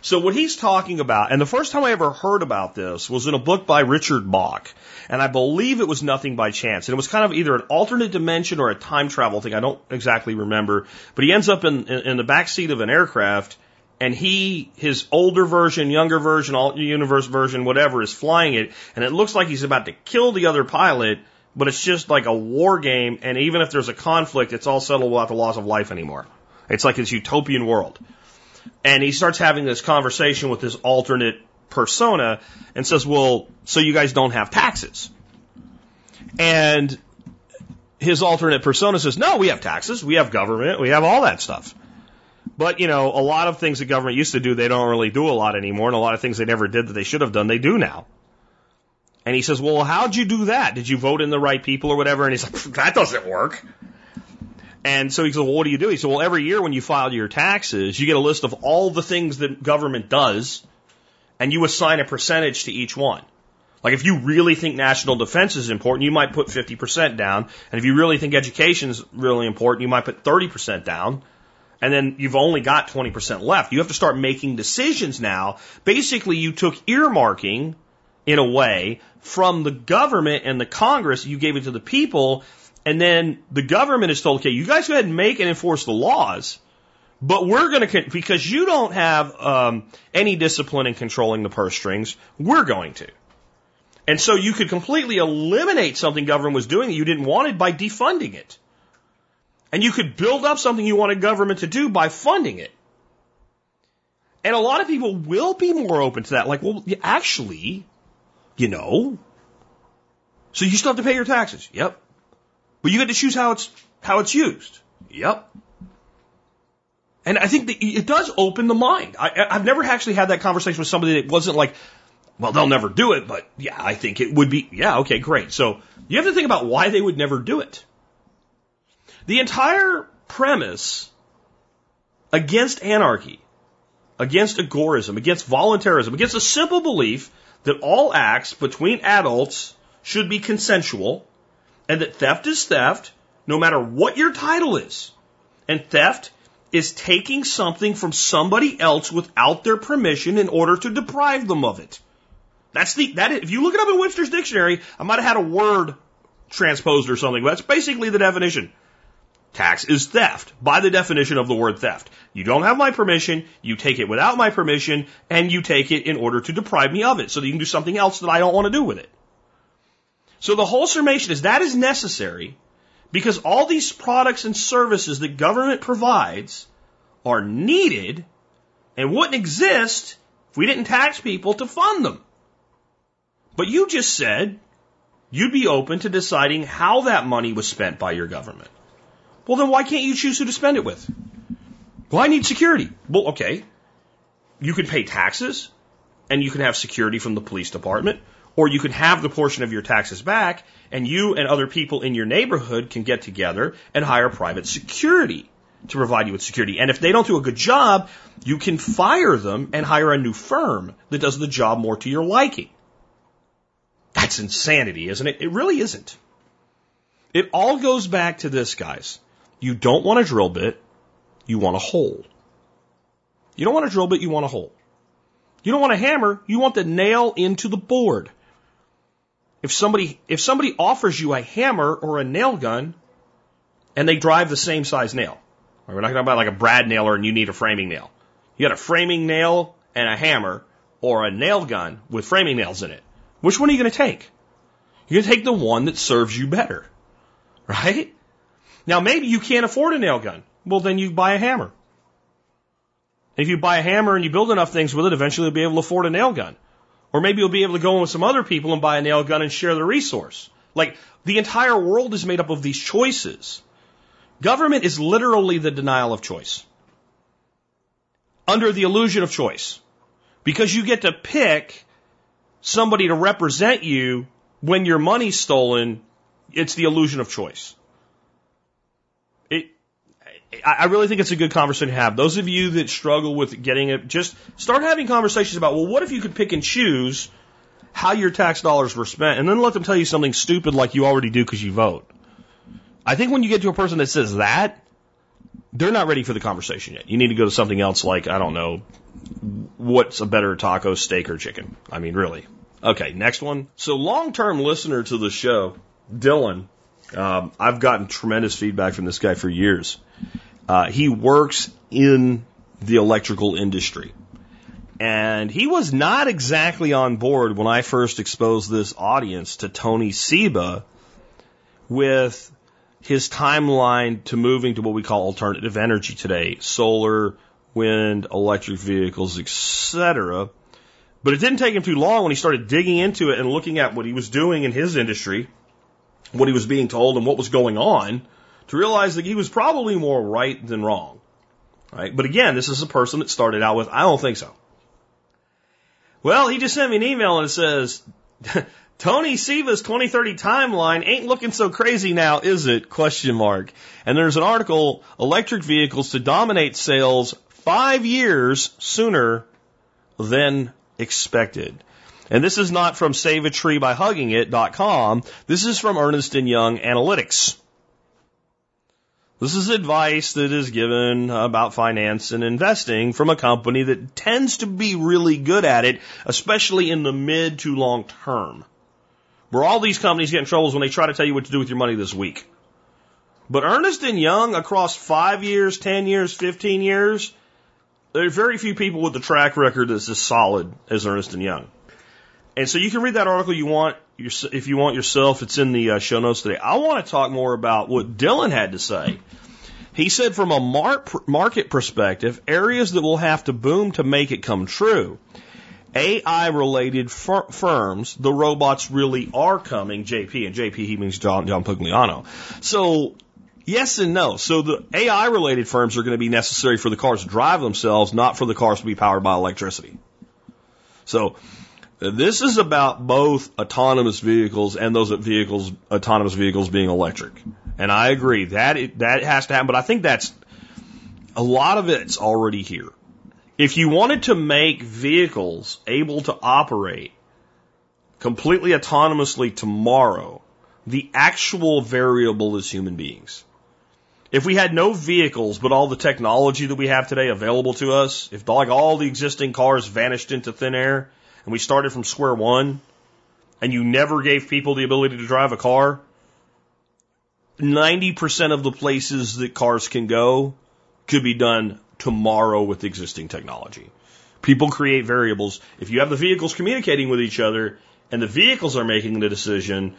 So what he's talking about, and the first time I ever heard about this was in a book by Richard Bach, and I believe it was Nothing by Chance. And it was kind of either an alternate dimension or a time travel thing. I don't exactly remember. But he ends up in, in, in the backseat of an aircraft, and he, his older version, younger version, alt-universe version, whatever, is flying it. And it looks like he's about to kill the other pilot, but it's just like a war game. And even if there's a conflict, it's all settled without the loss of life anymore. It's like this utopian world. And he starts having this conversation with this alternate persona and says, well, so you guys don't have taxes. And his alternate persona says, no, we have taxes, we have government, we have all that stuff. But, you know, a lot of things the government used to do, they don't really do a lot anymore, and a lot of things they never did that they should have done, they do now. And he says, well, how'd you do that? Did you vote in the right people or whatever? And he's like, that doesn't work. And so he said, well, what do you do? He said, well, every year when you file your taxes, you get a list of all the things that government does, and you assign a percentage to each one. Like, if you really think national defense is important, you might put fifty percent down. And if you really think education is really important, you might put thirty percent down. And then you've only got twenty percent left. You have to start making decisions now. Basically, you took earmarking, in a way, from the government and the Congress. You gave it to the people, and then the government is told, okay, you guys go ahead and make and enforce the laws, but we're going to, because you don't have um, any discipline in controlling the purse strings, we're going to. And so you could completely eliminate something government was doing that you didn't want it by defunding it. And you could build up something you wanted government to do by funding it. And a lot of people will be more open to that. Like, well, actually, you know, so you still have to pay your taxes. Yep. But you get to choose how it's, how it's used. Yep. And I think that it does open the mind. I, I've never actually had that conversation with somebody that wasn't like, well, they'll never do it, but yeah, I think it would be, yeah, okay, great. So you have to think about why they would never do it. The entire premise against anarchy, against agorism, against voluntarism, against a simple belief that all acts between adults should be consensual and that theft is theft no matter what your title is. And theft is taking something from somebody else without their permission in order to deprive them of it. That's the, that is, if you look it up in Webster's dictionary, I might have had a word transposed or something, but that's basically the definition. Tax is theft by the definition of the word theft. You don't have my permission, you take it without my permission, and you take it in order to deprive me of it so that you can do something else that I don't want to do with it. So the whole summation is that is necessary because all these products and services that government provides are needed and wouldn't exist if we didn't tax people to fund them. But you just said you'd be open to deciding how that money was spent by your government. Well, then why can't you choose who to spend it with? Well, I need security. Well, okay. You can pay taxes and you can have security from the police department, or you can have the portion of your taxes back, and you and other people in your neighborhood can get together and hire private security to provide you with security. And if they don't do a good job, you can fire them and hire a new firm that does the job more to your liking. That's insanity, isn't it? It really isn't. It all goes back to this, guys. You don't want a drill bit, you want a hole. You don't want a drill bit, you want a hole. You don't want a hammer, you want the nail into the board. If somebody, if somebody offers you a hammer or a nail gun and they drive the same size nail, we're not talking about like a brad nail or you need a framing nail. You got a framing nail and a hammer or a nail gun with framing nails in it. Which one are you going to take? You're going to take the one that serves you better, right? Now, maybe you can't afford a nail gun. Well, then you buy a hammer. If you buy a hammer and you build enough things with it, eventually you'll be able to afford a nail gun. Or maybe you'll be able to go in with some other people and buy a nail gun and share the resource. Like, the entire world is made up of these choices. Government is literally the denial of choice. Under the illusion of choice. Because you get to pick somebody to represent you when your money's stolen, it's the illusion of choice. I really think it's a good conversation to have. Those of you that struggle with getting it, just start having conversations about, well, what if you could pick and choose how your tax dollars were spent, and then let them tell you something stupid like you already do because you vote. I think when you get to a person that says that, they're not ready for the conversation yet. You need to go to something else like, I don't know, what's a better taco, steak, or chicken? I mean, really. Okay, next one. So long-term listener to the show, Dylan. Um, I've gotten tremendous feedback from this guy for years. Uh, he works in the electrical industry. And he was not exactly on board when I first exposed this audience to Tony Seba with his timeline to moving to what we call alternative energy today, solar, wind, electric vehicles, et cetera. But it didn't take him too long when he started digging into it and looking at what he was doing in his industry, what he was being told and what was going on, to realize that he was probably more right than wrong. Right? But again, this is a person that started out with, I don't think so. Well, he just sent me an email and it says, Tony Seva's twenty thirty timeline ain't looking so crazy now, is it? Question mark. And there's an article, electric vehicles to dominate sales five years sooner than expected. And this is not from save a tree by hugging it dot com. This is from Ernst and Young Analytics. This is advice that is given about finance and investing from a company that tends to be really good at it, especially in the mid to long term. Where all these companies get in trouble is when they try to tell you what to do with your money this week. But Ernst and Young, across five years, ten years, fifteen years, there are very few people with a track record that's as solid as Ernst and Young. And so you can read that article you want if you want yourself. It's in the show notes today. I want to talk more about what Dylan had to say. He said from a market perspective, areas that will have to boom to make it come true. A I-related fir- firms, the robots really are coming, J P. And J P, he means John, John Pugliano. So yes and no. So the A I-related firms are going to be necessary for the cars to drive themselves, not for the cars to be powered by electricity. So this is about both autonomous vehicles and those vehicles, autonomous vehicles being electric. And I agree that that has to happen, but I think that's a lot of it's already here. If you wanted to make vehicles able to operate completely autonomously tomorrow, the actual variable is human beings. If we had no vehicles, but all the technology that we have today available to us, if like all the existing cars vanished into thin air, and we started from square one, and you never gave people the ability to drive a car, ninety percent of the places that cars can go could be done tomorrow with existing technology. People create variables. If you have the vehicles communicating with each other, and the vehicles are making the decision,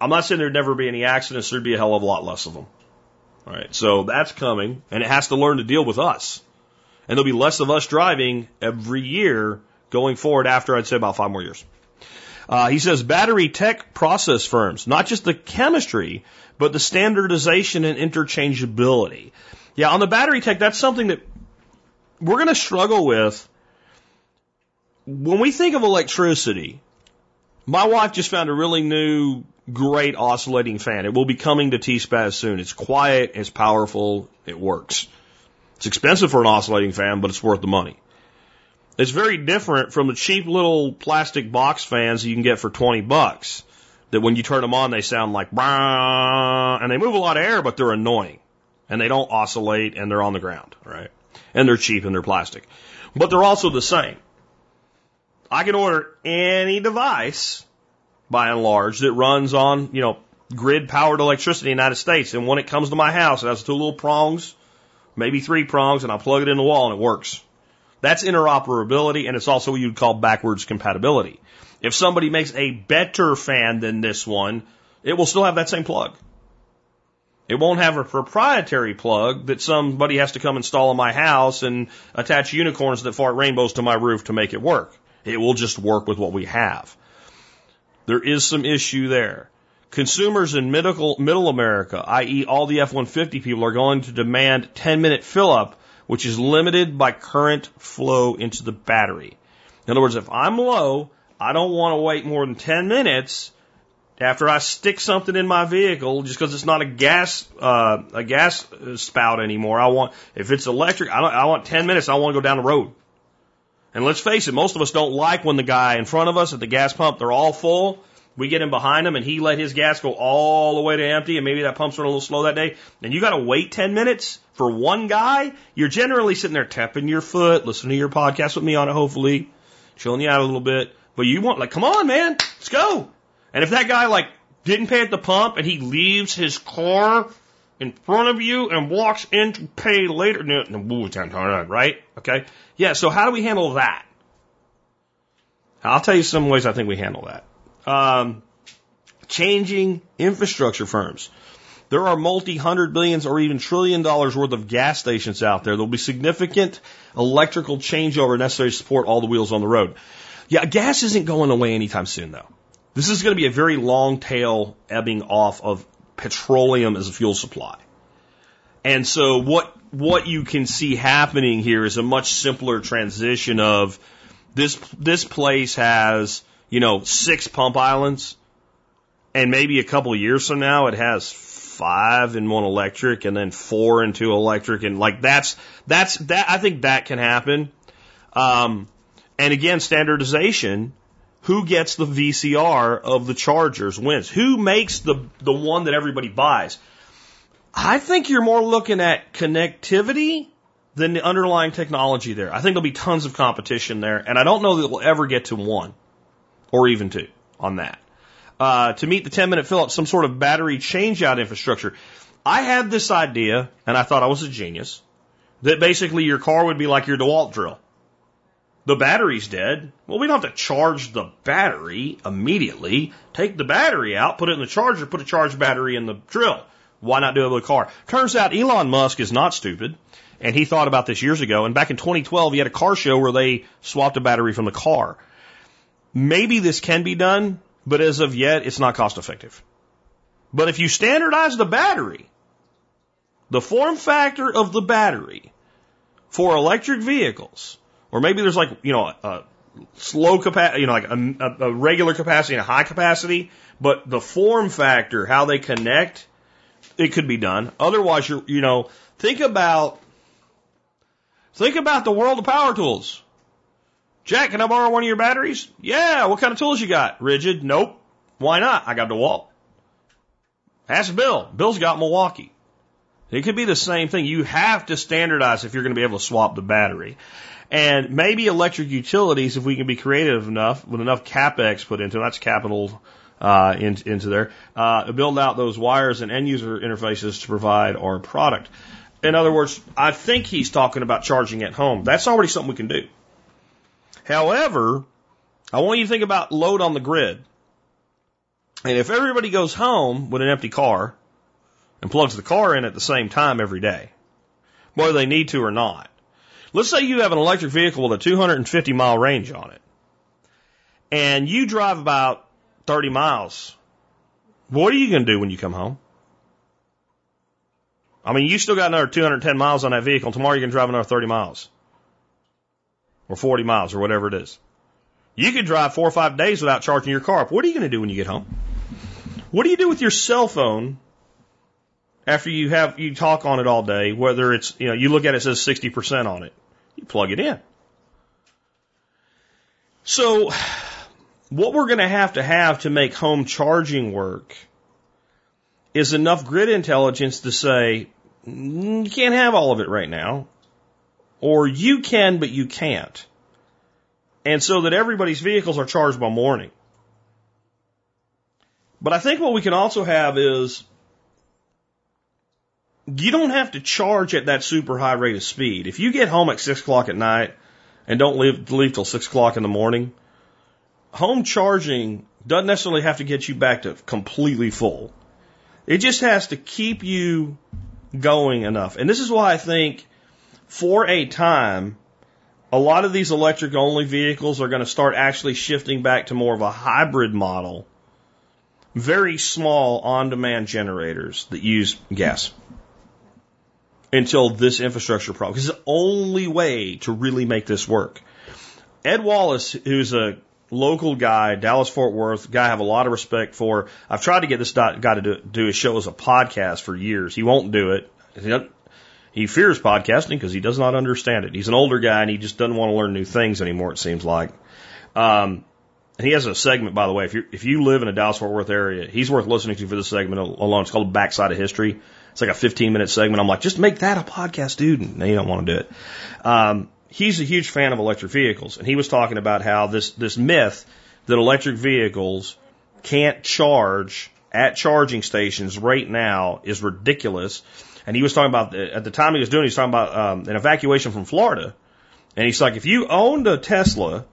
I'm not saying there'd never be any accidents, there'd be a hell of a lot less of them. All right, so that's coming, and it has to learn to deal with us. And there'll be less of us driving every year going forward after, I'd say, about five more years. Uh, he says battery tech process firms, not just the chemistry, but the standardization and interchangeability. Yeah, on the battery tech, that's something that we're going to struggle with. When we think of electricity, my wife just found a really new, great oscillating fan. It will be coming to T S P C soon. It's quiet, it's powerful, it works. It's expensive for an oscillating fan, but it's worth the money. It's very different from the cheap little plastic box fans you can get for twenty bucks that when you turn them on, they sound like bah, and they move a lot of air, but they're annoying and they don't oscillate and they're on the ground, right? And they're cheap and they're plastic, but they're also the same. I can order any device by and large that runs on, you know, grid powered electricity in the United States. And when it comes to my house, it has two little prongs, maybe three prongs, and I plug it in the wall and it works. That's interoperability, and it's also what you'd call backwards compatibility. If somebody makes a better fan than this one, it will still have that same plug. It won't have a proprietary plug that somebody has to come install in my house and attach unicorns that fart rainbows to my roof to make it work. It will just work with what we have. There is some issue there. Consumers in middle, middle America, that is all the F one fifty people, are going to demand ten-minute fill-up, which is limited by current flow into the battery. In other words, if I'm low, I don't want to wait more than ten minutes after I stick something in my vehicle just because it's not a gas uh, a gas spout anymore. I want if it's electric, I, don't, I want ten minutes. I want to go down the road. And let's face it, most of us don't like when the guy in front of us at the gas pump, they're all full. We get in behind him, and he let his gas go all the way to empty, and maybe that pump's running a little slow that day. And you got to wait ten minutes for one guy. You're generally sitting there tapping your foot, listening to your podcast with me on it, hopefully, chilling you out a little bit. But you want, like, come on, man, let's go. And if that guy, like, didn't pay at the pump, and he leaves his car in front of you and walks in to pay later, right? Okay? Yeah, so how do we handle that? I'll tell you some ways I think we handle that. Um, changing infrastructure firms. There are multi-hundred billions or even trillion dollars worth of gas stations out there. There'll be significant electrical changeover necessary to support all the wheels on the road. Yeah, gas isn't going away anytime soon, though. This is going to be a very long tail ebbing off of petroleum as a fuel supply. And so what, what you can see happening here is a much simpler transition of this, this place has, you know, six pump islands, and maybe a couple of years from now it has five and one electric, and then four and two electric, and like that's that's that. I think that can happen. Um, and again, standardization who gets the V C R of the Chargers wins? Who makes the, the one that everybody buys? I think you're more looking at connectivity than the underlying technology there. I think there'll be tons of competition there, and I don't know that we'll ever get to one or even two on that. Uh, to meet the ten-minute fill-up, some sort of battery change-out infrastructure. I had this idea, and I thought I was a genius, that basically your car would be like your DeWalt drill. The battery's dead. Well, we don't have to charge the battery immediately. Take the battery out, put it in the charger, put a charged battery in the drill. Why not do it with a car? Turns out Elon Musk is not stupid, and he thought about this years ago. And back in twenty twelve, he had a car show where they swapped a battery from the car. Maybe this can be done, but as of yet, it's not cost-effective. But if you standardize the battery, the form factor of the battery for electric vehicles, or maybe there's like, you know, a slow capacity, you know, like a, a regular capacity and a high capacity, but the form factor, how they connect, it could be done. Otherwise, you're, you know, think about, think about the world of power tools. Jack, can I borrow one of your batteries? Yeah. What kind of tools you got? Rigid? Nope. Why not? I got DeWalt. Ask Bill. Bill's got Milwaukee. It could be the same thing. You have to standardize if you're going to be able to swap the battery. And maybe electric utilities, if we can be creative enough, with enough CapEx put into them, that's capital uh, in, into there, uh, build out those wires and end-user interfaces to provide our product. In other words, I think he's talking about charging at home. That's already something we can do. However, I want you to think about load on the grid. And if everybody goes home with an empty car and plugs the car in at the same time every day, whether they need to or not, let's say you have an electric vehicle with a two hundred fifty mile range on it, and you drive about thirty miles. What are you going to do when you come home? I mean, you still got another two hundred ten miles on that vehicle. Tomorrow you're going to drive another thirty miles or forty miles or whatever it is. You could drive four or five days without charging your car up. What are you going to do when you get home? What do you do with your cell phone after you have you talk on it all day? Whether it's, you know, you look at it, it says sixty percent on it. You plug it in. So what we're going to have to have to make home charging work is enough grid intelligence to say, you can't have all of it right now. Or you can, but you can't. And so that everybody's vehicles are charged by morning. But I think what we can also have is you don't have to charge at that super high rate of speed. If you get home at six o'clock at night and don't leave, leave till six o'clock in the morning, home charging doesn't necessarily have to get you back to completely full. It just has to keep you going enough. And this is why I think for a time, a lot of these electric-only vehicles are going to start actually shifting back to more of a hybrid model, very small on-demand generators that use gas until this infrastructure problem. Because it's the only way to really make this work. Ed Wallace, who's a local guy, Dallas-Fort Worth guy I have a lot of respect for. I've tried to get this guy to do, do his show as a podcast for years. He won't do it. He He fears podcasting because he does not understand it. He's an older guy, and he just doesn't want to learn new things anymore, it seems like. Um, and he has a segment, by the way. If, you're, if you live in a Dallas-Fort Worth area, he's worth listening to for this segment alone. It's called Backside of History. It's like a fifteen-minute segment. I'm like, just make that a podcast, dude. And you don't want to do it. Um, he's a huge fan of electric vehicles, and he was talking about how this, this myth that electric vehicles can't charge at charging stations right now is ridiculous. And he was talking about, at the time he was doing it, he was talking about um, an evacuation from Florida. And he's like, if you owned a Tesla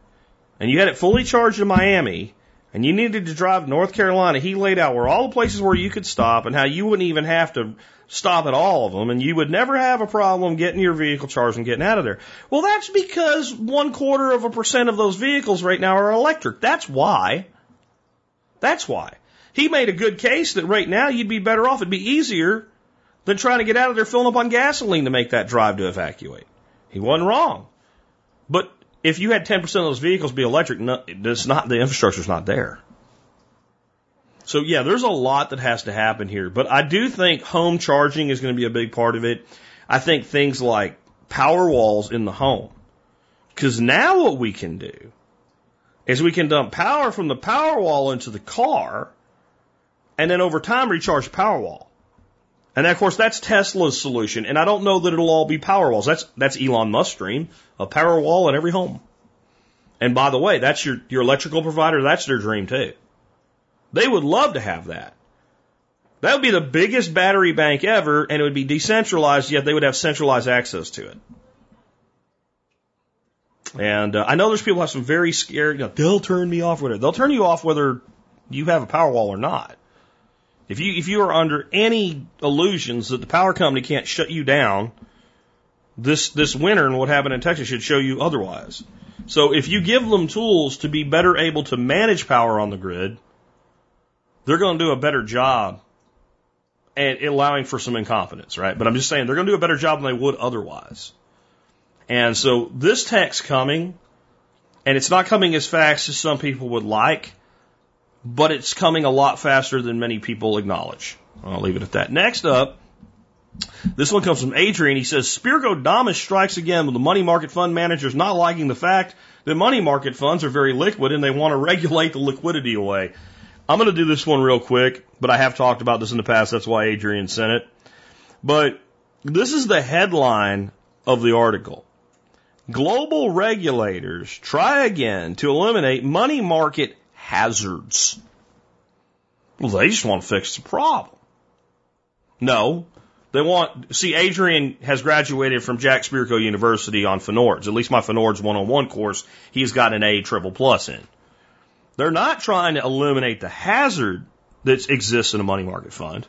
and you had it fully charged in Miami and you needed to drive to North Carolina, he laid out where all the places where you could stop and how you wouldn't even have to stop at all of them. And you would never have a problem getting your vehicle charged and getting out of there. Well, that's because one quarter of a percent of those vehicles right now are electric. That's why. That's why. He made a good case that right now you'd be better off. It'd be easier than trying to get out of there filling up on gasoline to make that drive to evacuate. He wasn't wrong. But if you had ten percent of those vehicles be electric, no, it's not, the infrastructure's not there. So, yeah, there's a lot that has to happen here. But I do think home charging is going to be a big part of it. I think things like power walls in the home. Because now what we can do is we can dump power from the power wall into the car and then over time recharge power wall. And of course, that's Tesla's solution. And I don't know that it'll all be power walls. That's, that's Elon Musk's dream, a power wall at every home. And by the way, that's your, your electrical provider. That's their dream too. They would love to have that. That would be the biggest battery bank ever, and it would be decentralized, yet they would have centralized access to it. And uh, I know there's people who have some very scary, you know, they'll turn me off, whatever. They'll turn you off whether you have a power wall or not. If you, if you are under any illusions that the power company can't shut you down, this, this winter and what happened in Texas should show you otherwise. So if you give them tools to be better able to manage power on the grid, they're going to do a better job and allowing for some incompetence, right? But I'm just saying they're going to do a better job than they would otherwise. And so this tech's coming, and it's not coming as fast as some people would like, but it's coming a lot faster than many people acknowledge. I'll leave it at that. Next up, this one comes from Adrian. He says, Spirko Damas strikes again with the money market fund managers not liking the fact that money market funds are very liquid and they want to regulate the liquidity away. I'm going to do this one real quick, but I have talked about this in the past. That's why Adrian sent it. But this is the headline of the article. Global regulators try again to eliminate money market hazards. Well, they just want to fix the problem. No. They want, see, Adrian has graduated from Jack Spirko University on F NORDs, at least my F NORDs one oh one course, he's got an A triple plus in. They're not trying to eliminate the hazard that exists in a money market fund.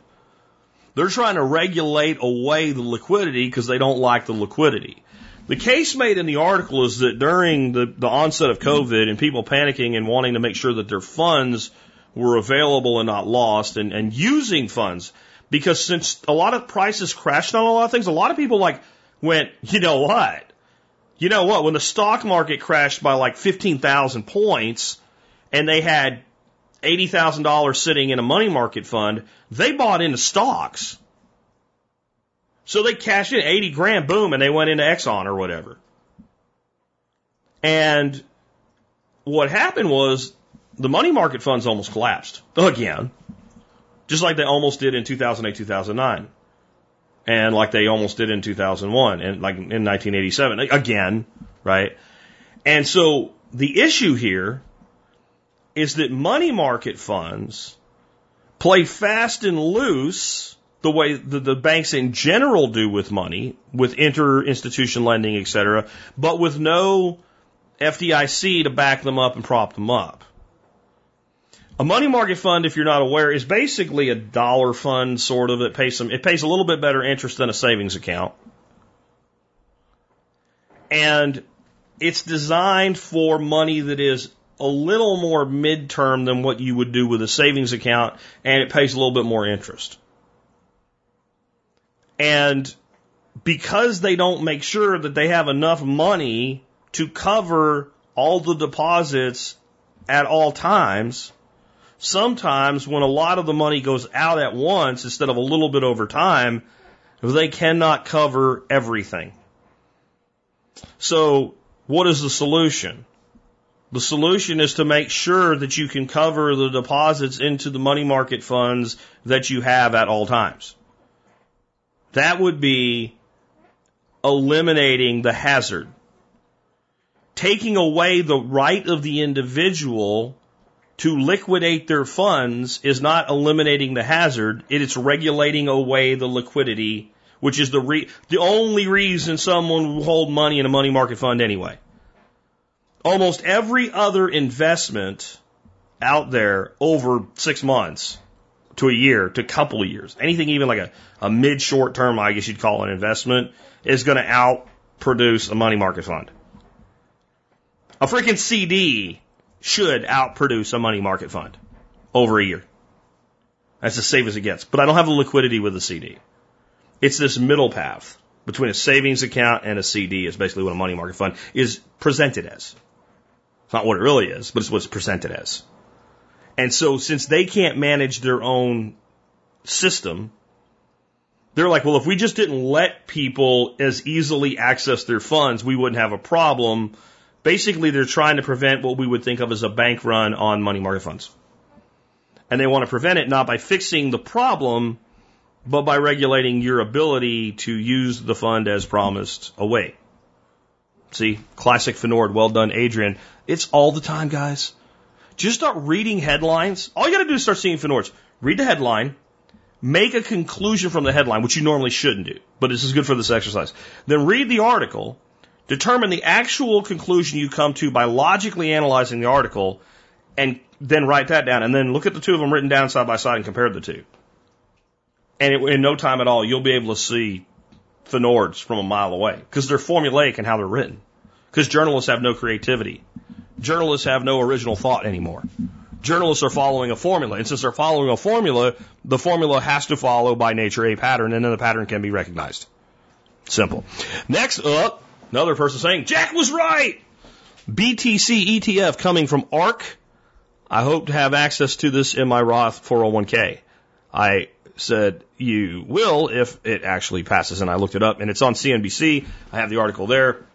They're trying to regulate away the liquidity because they don't like the liquidity. The case made in the article is that during the, the onset of COVID and people panicking and wanting to make sure that their funds were available and not lost and, and using funds, because since a lot of prices crashed on a lot of things, a lot of people like went, you know what? You know what? When the stock market crashed by like fifteen thousand points and they had eighty thousand dollars sitting in a money market fund, they bought into stocks. So they cashed in eighty grand, boom, and they went into Exxon or whatever. And what happened was the money market funds almost collapsed again, just like they almost did in two thousand eight, two thousand nine, and like they almost did in two thousand one and like in nineteen eighty-seven again, right? And so the issue here is that money market funds play fast and loose the way the, the banks in general do with money, with inter-institution lending, et cetera, but with no F D I C to back them up and prop them up. A money market fund, if you're not aware, is basically a dollar fund sort of. It pays some, it pays a little bit better interest than a savings account. And it's designed for money that is a little more midterm than what you would do with a savings account, and it pays a little bit more interest. And because they don't make sure that they have enough money to cover all the deposits at all times, sometimes when a lot of the money goes out at once instead of a little bit over time, they cannot cover everything. So what is the solution? The solution is to make sure that you can cover the deposits into the money market funds that you have at all times. That would be eliminating the hazard. Taking away the right of the individual to liquidate their funds is not eliminating the hazard. It is regulating away the liquidity, which is the re- the only reason someone will hold money in a money market fund anyway. Almost every other investment out there over six months to a year, to a couple of years, anything even like a, a mid-short term, I guess you'd call an investment, is going to outproduce a money market fund. A freaking C D should outproduce a money market fund over a year. That's as safe as it gets. But I don't have the liquidity with a C D. It's this middle path between a savings account and a C D is basically what a money market fund is presented as. It's not what it really is, but it's what it's presented as. And so since they can't manage their own system, they're like, well, if we just didn't let people as easily access their funds, we wouldn't have a problem. Basically, they're trying to prevent what we would think of as a bank run on money market funds. And they want to prevent it not by fixing the problem, but by regulating your ability to use the fund as promised away. See, classic FNORD. Well done, Adrian. It's all the time, guys. Just start reading headlines. All you got to do is start seeing FNORDs. Read the headline. Make a conclusion from the headline, which you normally shouldn't do, but this is good for this exercise. Then read the article. Determine the actual conclusion you come to by logically analyzing the article, and then write that down. And then look at the two of them written down side by side and compare the two. And it, in no time at all, you'll be able to see FNORDs from a mile away because they're formulaic in how they're written. Because journalists have no creativity. Journalists have no original thought anymore. Journalists are following a formula. And since they're following a formula, the formula has to follow by nature a pattern, and then the pattern can be recognized. Simple. Next up, another person saying, Jack was right! B T C E T F coming from ARK. I hope to have access to this in my Roth four oh one k. I said, you will if it actually passes, and I looked it up, and it's on C N B C. I have the article there.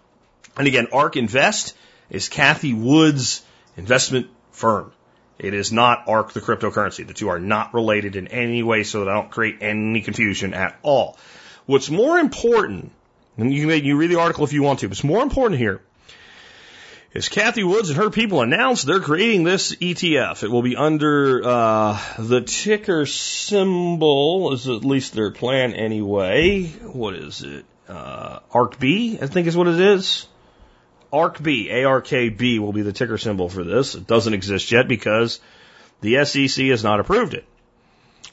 And again, ARK Invest is Cathie Wood's investment firm. It is not ARK, the cryptocurrency. The two are not related in any way, so that I don't create any confusion at all. What's more important, and you can you read the article if you want to, but it's more important here, is Cathie Wood and her people announced they're creating this E T F. It will be under uh, the ticker symbol, is at least their plan anyway. What is it? Uh, ARKB, I think is what it is. ARKB, A R K B will be the ticker symbol for this. It doesn't exist yet because the S E C has not approved it.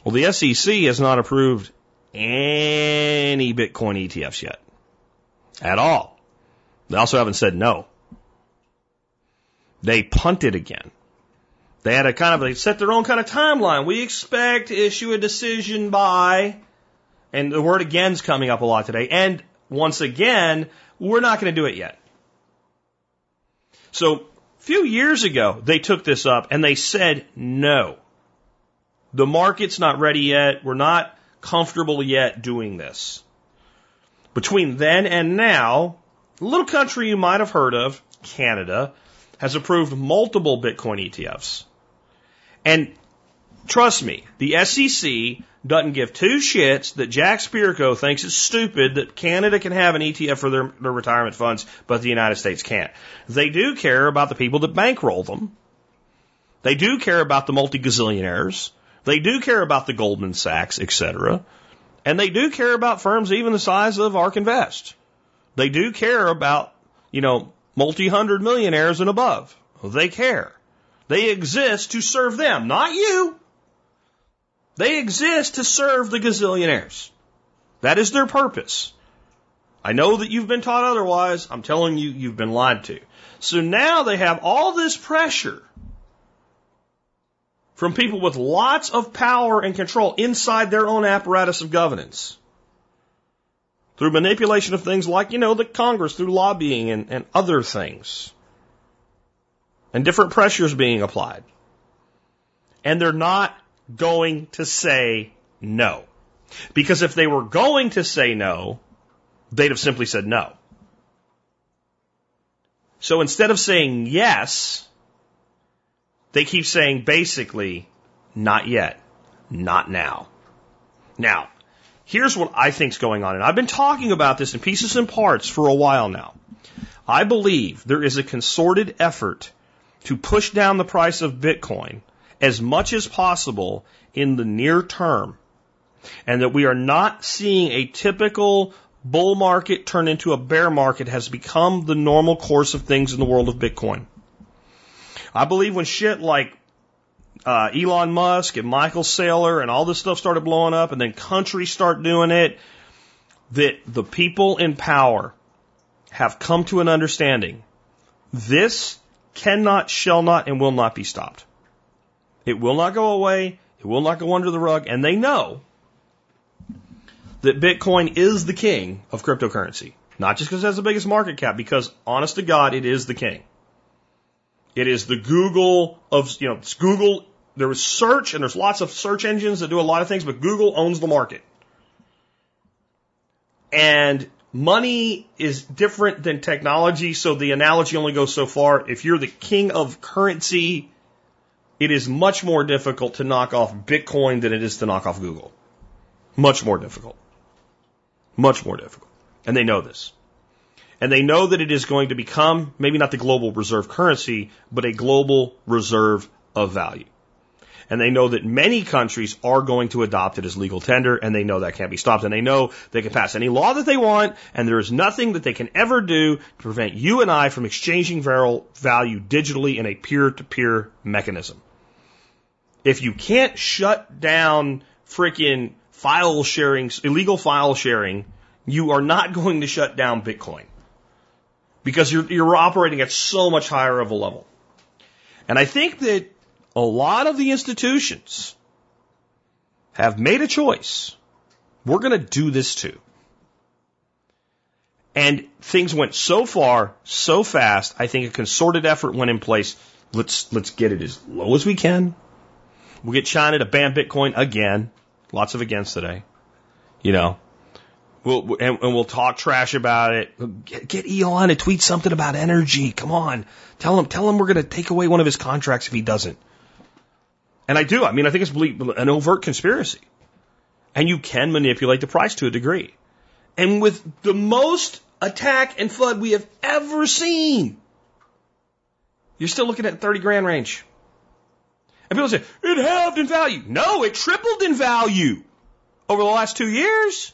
Well, the S E C has not approved any Bitcoin E T Fs yet. At all. They also haven't said no. They punted again. They had a kind of, they set their own kind of timeline. We expect to issue a decision by, and the word again is coming up a lot today. And once again, we're not going to do it yet. So, a few years ago, they took this up and they said, no, the market's not ready yet. We're not comfortable yet doing this. Between then and now, a little country you might have heard of, Canada, has approved multiple Bitcoin E T Fs. And trust me, the S E C doesn't give two shits that Jack Spirko thinks it's stupid that Canada can have an E T F for their, their retirement funds, but the United States can't. They do care about the people that bankroll them. They do care about the multi-gazillionaires. They do care about the Goldman Sachs, et cetera. And they do care about firms even the size of ARK Invest. They do care about, you know, multi-hundred millionaires and above. They care. They exist to serve them, not you. They exist to serve the gazillionaires. That is their purpose. I know that you've been taught otherwise. I'm telling you, you've been lied to. So now they have all this pressure from people with lots of power and control inside their own apparatus of governance, through manipulation of things like, you know, the Congress, through lobbying and, and other things, and different pressures being applied. And they're not going to say no. Because if they were going to say no, they'd have simply said no. So instead of saying yes, they keep saying basically, not yet, not now. Now, here's what I think's going on, and I've been talking about this in pieces and parts for a while now. I believe there is a concerted effort to push down the price of Bitcoin as much as possible in the near term, and that we are not seeing a typical bull market turn into a bear market has become the normal course of things in the world of Bitcoin. I believe when shit like uh Elon Musk and Michael Saylor and all this stuff started blowing up, and then countries start doing it, that the people in power have come to an understanding. This cannot, shall not, and will not be stopped. It will not go away. It will not go under the rug. And they know that Bitcoin is the king of cryptocurrency. Not just because it has the biggest market cap, because honest to God, it is the king. It is the Google of, you know, it's Google. There is search, and there's lots of search engines that do a lot of things, but Google owns the market. And Money is different than technology, so the analogy only goes so far. If you're the king of currency, it is much more difficult to knock off Bitcoin than it is to knock off Google. Much more difficult. Much more difficult. And they know this. And they know that it is going to become, maybe not the global reserve currency, but a global reserve of value. And they know that many countries are going to adopt it as legal tender, and they know that can't be stopped. And they know they can pass any law that they want, and there is nothing that they can ever do to prevent you and I from exchanging value digitally in a peer-to-peer mechanism. If you can't shut down freaking file sharing, illegal file sharing, you are not going to shut down Bitcoin because you're, you're operating at so much higher of a level. And I think that a lot of the institutions have made a choice. We're going to do this too. And things went so far, so fast, I think a concerted effort went in place. Let's, let's get it as low as we can. We'll get China to ban Bitcoin again. Lots of against today. You know, we'll, and, and we'll talk trash about it. Get, get Elon to tweet something about energy. Come on. Tell him, tell him we're going to take away one of his contracts if he doesn't. And I do. I mean, I think it's an overt conspiracy. And you can manipulate the price to a degree. And with the most attack and flood we have ever seen, you're still looking at thirty grand range. And people say, it halved in value. No, it tripled in value over the last two years.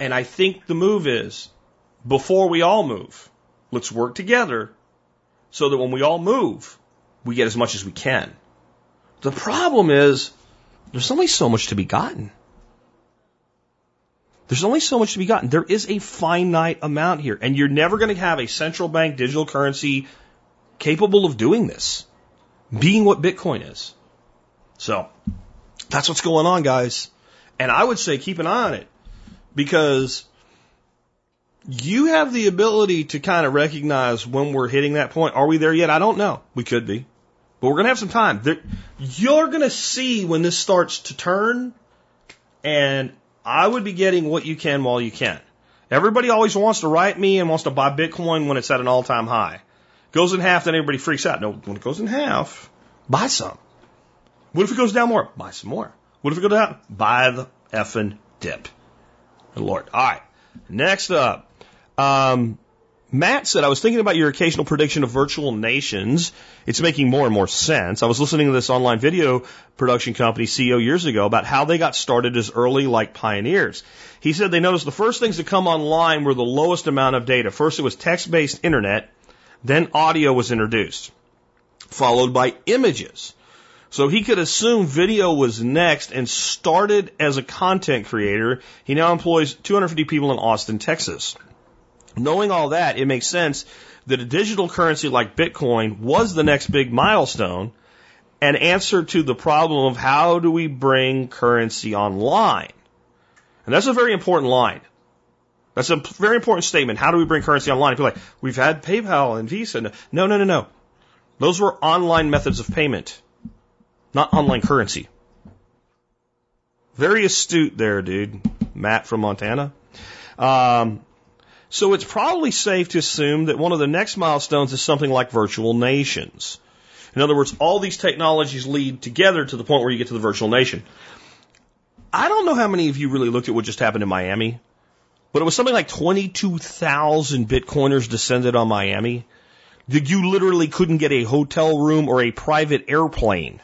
And I think the move is, before we all move, let's work together so that when we all move, we get as much as we can. The problem is there's only so much to be gotten. There's only so much to be gotten. There is a finite amount here, and you're never going to have a central bank digital currency capable of doing this, being what Bitcoin is. So that's what's going on, guys. And I would say keep an eye on it because you have the ability to kind of recognize when we're hitting that point. Are we there yet? I don't know. We could be. But we're going to have some time. There, you're going to see when this starts to turn, and I would be getting what you can while you can. Everybody always wants to write me and wants to buy Bitcoin when it's at an all-time high. Goes in half, then everybody freaks out. No, when it goes in half, buy some. What if it goes down more? Buy some more. What if it goes down? Buy the effing dip. Good Lord. All right. Next up. Um, Matt said, I was thinking about your occasional prediction of virtual nations. It's making more and more sense. I was listening to this online video production company C E O years ago about how they got started as early like pioneers. He said they noticed the first things to come online were the lowest amount of data. First, it was text-based internet. Then audio was introduced, followed by images. So he could assume video was next and started as a content creator. He now employs two hundred fifty people in Austin, Texas. Knowing all that, it makes sense that a digital currency like Bitcoin was the next big milestone, an answer to the problem of how do we bring currency online? And that's a very important line. That's a very important statement. How do we bring currency online? People are like, we've had PayPal and Visa. No, no, no, no. Those were online methods of payment, not online currency. Very astute there, dude. Matt from Montana. Um... So it's probably safe to assume that one of the next milestones is something like virtual nations. In other words, all these technologies lead together to the point where you get to the virtual nation. I don't know how many of you really looked at what just happened in Miami, but it was something like twenty-two thousand Bitcoiners descended on Miami. You literally couldn't get a hotel room or a private airplane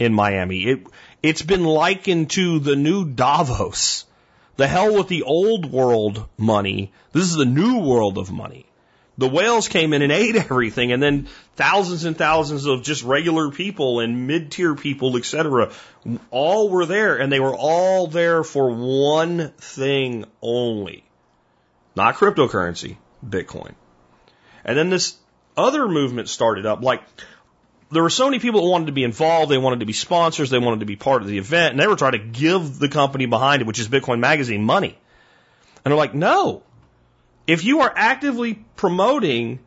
in Miami. It, it's been likened to the new Davos. The hell with the old world money. This is the new world of money. The whales came in and ate everything, and then thousands and thousands of just regular people and mid-tier people, et cetera, all were there, and they were all there for one thing only. Not cryptocurrency, Bitcoin. And then this other movement started up, like there were so many people that wanted to be involved, they wanted to be sponsors, they wanted to be part of the event, and they were trying to give the company behind it, which is Bitcoin Magazine, money. And they're like, no. If you are actively promoting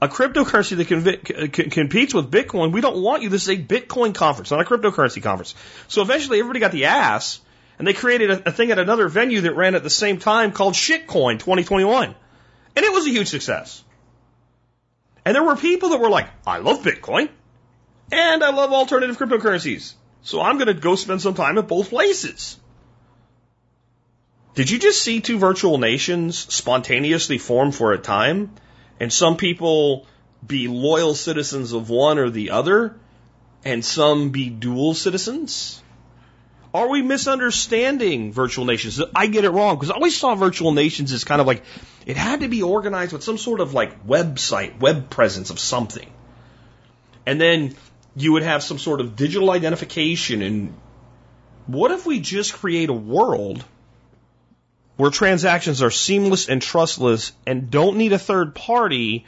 a cryptocurrency that conv- c- competes with Bitcoin, we don't want you. This is a Bitcoin conference, not a cryptocurrency conference. So eventually everybody got the ass, And they created a, a thing at another venue that ran at the same time called Shitcoin twenty twenty-one. And it was a huge success. And there were people that were like, I love Bitcoin and I love alternative cryptocurrencies. So I'm going to go spend some time at both places. Did you just see two virtual nations spontaneously form for a time and some people be loyal citizens of one or the other and some be dual citizens? Are we misunderstanding virtual nations? I get it wrong because I always saw virtual nations as kind of like it had to be organized with some sort of like website, web presence of something. And then you would have some sort of digital identification. And what if we just create a world where transactions are seamless and trustless and don't need a third party,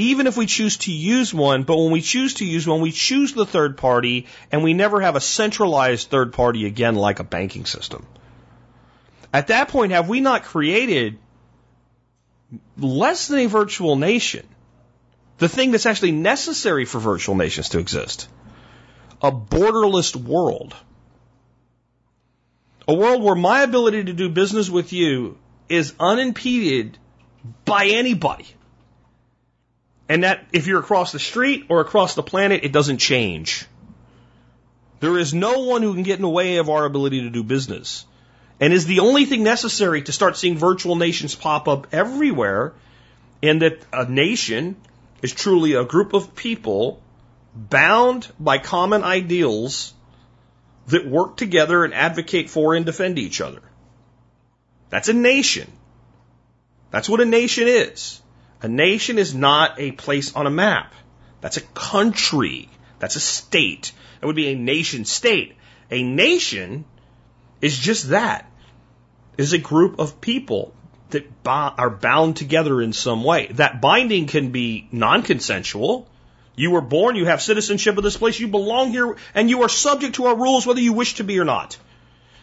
even if we choose to use one? But when we choose to use one, we choose the third party, and we never have a centralized third party again like a banking system. At that point, have we not created less than a virtual nation, the thing that's actually necessary for virtual nations to exist? A borderless world. A world where my ability to do business with you is unimpeded by anybody. And that if you're across the street or across the planet, it doesn't change. There is no one who can get in the way of our ability to do business. And is the only thing necessary to start seeing virtual nations pop up everywhere, in that a nation is truly a group of people bound by common ideals that work together and advocate for and defend each other. That's a nation. That's what a nation is. A nation is not a place on a map. That's a country. That's a state. That would be a nation state. A nation is just that. It's a group of people that bo- are bound together in some way. That binding can be non-consensual. You were born, you have citizenship of this place, you belong here, and you are subject to our rules whether you wish to be or not.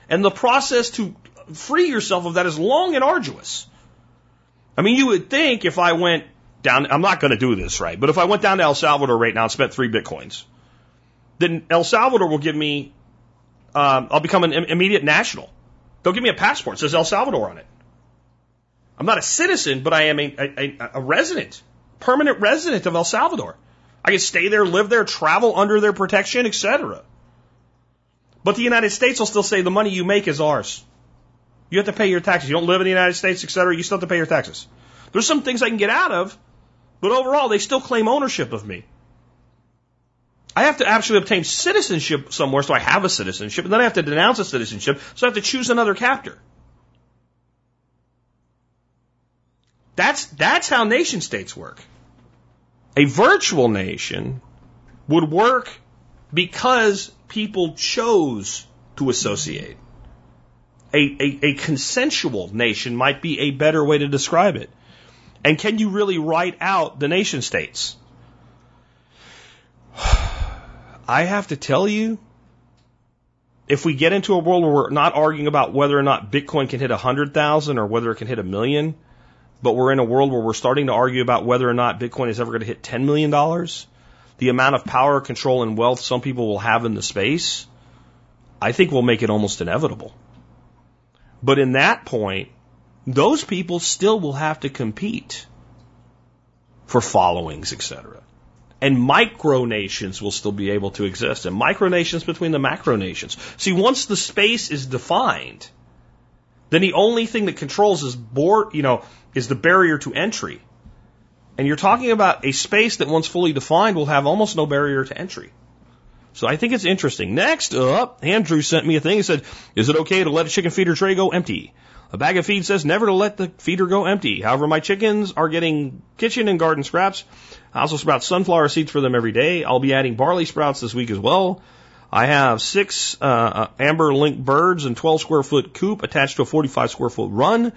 And the process to free yourself of that is long and arduous. I mean, you would think if I went down, I'm not going to do this, right? But if I went down to El Salvador right now and spent three bitcoins, then El Salvador will give me, um, I'll become an immediate national. They'll give me a passport. It says El Salvador on it. I'm not a citizen, but I am a, a, a resident, permanent resident of El Salvador. I can stay there, live there, travel under their protection, et cetera. But the United States will still say the money you make is ours. You have to pay your taxes. You don't live in the United States, et cetera. You still have to pay your taxes. There's some things I can get out of, but overall, they still claim ownership of me. I have to actually obtain citizenship somewhere, so I have a citizenship, and then I have to denounce a citizenship, so I have to choose another captor. That's, that's how nation states work. A virtual nation would work because people chose to associate. A, a, a consensual nation might be a better way to describe it. And can you really write out the nation states? I have to tell you, if we get into a world where we're not arguing about whether or not Bitcoin can hit one hundred thousand or whether it can hit a million, but we're in a world where we're starting to argue about whether or not Bitcoin is ever going to hit ten million dollars, the amount of power, control, and wealth some people will have in the space, I think will make it almost inevitable. But in that point, those people still will have to compete for followings, et cetera. And micronations will still be able to exist, and micronations between the macronations. See, once the space is defined, then the only thing that controls is board, you know, is the barrier to entry. And you're talking about a space that, once fully defined, will have almost no barrier to entry. So I think it's interesting. Next up, Andrew sent me a thing. He said, is it okay to let a chicken feeder tray go empty? A bag of feed says never to let the feeder go empty. However, my chickens are getting kitchen and garden scraps. I also sprout sunflower seeds for them every day. I'll be adding barley sprouts this week as well. I have six uh, amber link birds and twelve square foot coop attached to a forty-five square foot run.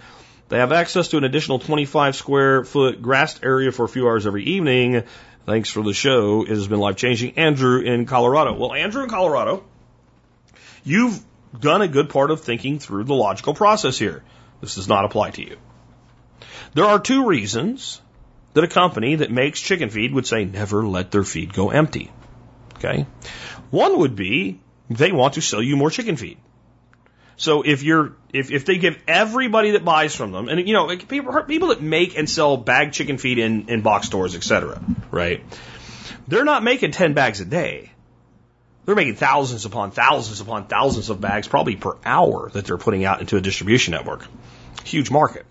They have access to an additional twenty-five square foot grassed area for a few hours every evening. Thanks for the show. It has been life-changing. Andrew in Colorado. Well, Andrew in Colorado, you've done a good part of thinking through the logical process here. This does not apply to you. There are two reasons that a company that makes chicken feed would say never let their feed go empty. Okay? One would be they want to sell you more chicken feed. So if you're if if they give everybody that buys from them, and you know, people people that make and sell bagged chicken feed in in box stores, et cetera, right? They're not making ten bags a day. They're making thousands upon thousands upon thousands of bags, probably per hour, that they're putting out into a distribution network. Huge market.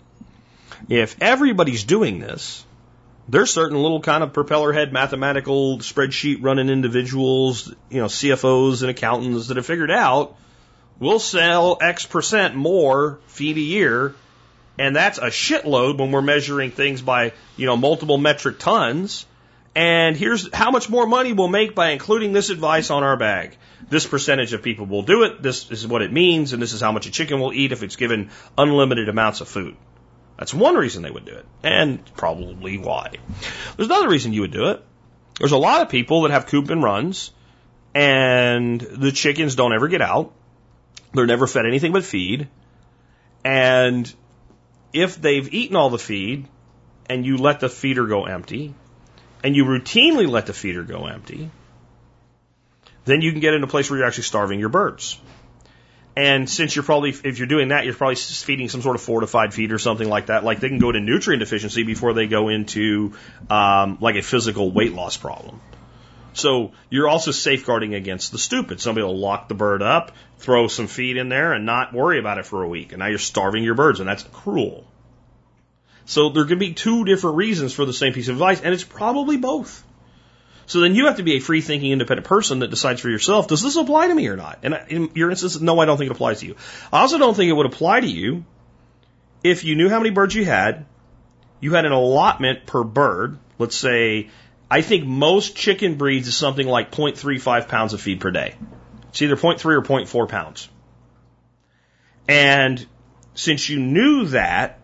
If everybody's doing this, there's certain little kind of propeller head mathematical spreadsheet running individuals, you know, C F Os and accountants that have figured out we'll sell X percent more feed a year, and that's a shitload when we're measuring things by, you know, multiple metric tons. And here's how much more money we'll make by including this advice on our bag. This percentage of people will do it, this is what it means, and this is how much a chicken will eat if it's given unlimited amounts of food. That's one reason they would do it, and probably why. There's another reason you would do it. There's a lot of people that have coop and runs, and the chickens don't ever get out. They're never fed anything but feed. And if they've eaten all the feed, and you let the feeder go empty, and you routinely let the feeder go empty, then you can get into a place where you're actually starving your birds. And since you're probably, if you're doing that, you're probably feeding some sort of fortified feed or something like that. Like, they can go to nutrient deficiency before they go into, um, like, a physical weight loss problem. So you're also safeguarding against the stupid. Somebody will lock the bird up, throw some feed in there, and not worry about it for a week. And now you're starving your birds, and that's cruel. So there could be two different reasons for the same piece of advice, and it's probably both. So then you have to be a free-thinking, independent person that decides for yourself, does this apply to me or not? And in your instance, no, I don't think it applies to you. I also don't think it would apply to you if you knew how many birds you had, you had an allotment per bird. Let's say, I think most chicken breeds is something like zero point three five pounds of feed per day. It's either zero point three or zero point four pounds. And since you knew that,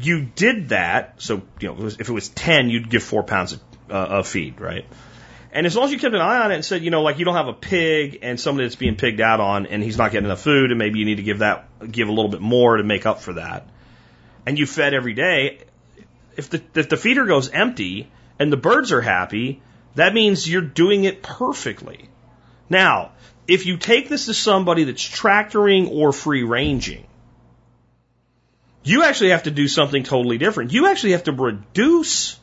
you did that, so you know if it was ten, you'd give four pounds of, uh, of feed, right? And as long as you kept an eye on it and said, you know, like, you don't have a pig and somebody that's being pigged out on, and he's not getting enough food, and maybe you need to give that give a little bit more to make up for that. And you fed every day. If the if the feeder goes empty and the birds are happy, that means you're doing it perfectly. Now, if you take this to somebody that's tractoring or free ranging, you actually have to do something totally different. You actually have to reduce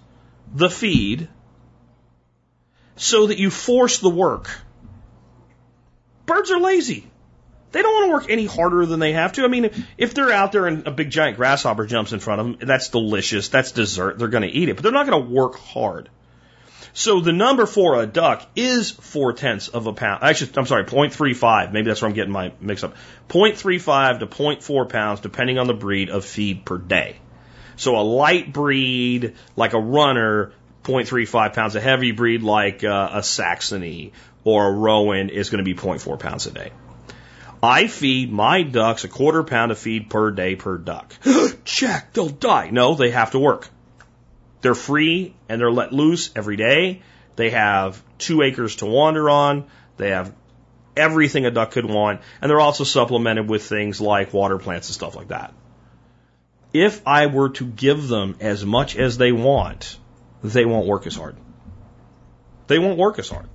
the feed so that you force the work. Birds are lazy. They don't want to work any harder than they have to. I mean, if they're out there and a big giant grasshopper jumps in front of them, that's delicious. That's dessert. They're going to eat it, but they're not going to work hard. So the number for a duck is four tenths of a pound. Actually, I'm sorry, zero point three five. Maybe that's where I'm getting my mix up. zero point three five to zero point four pounds, depending on the breed of feed per day. So a light breed, like a runner, zero point three five pounds. A heavy breed, like uh, a Saxony or a rowan, is going to be zero point four pounds a day. I feed my ducks a quarter pound of feed per day per duck. Jack, they'll die. No, they have to work. They're free and they're let loose every day. They have two acres to wander on. They have everything a duck could want. And they're also supplemented with things like water plants and stuff like that. If I were to give them as much as they want, they won't work as hard. They won't work as hard.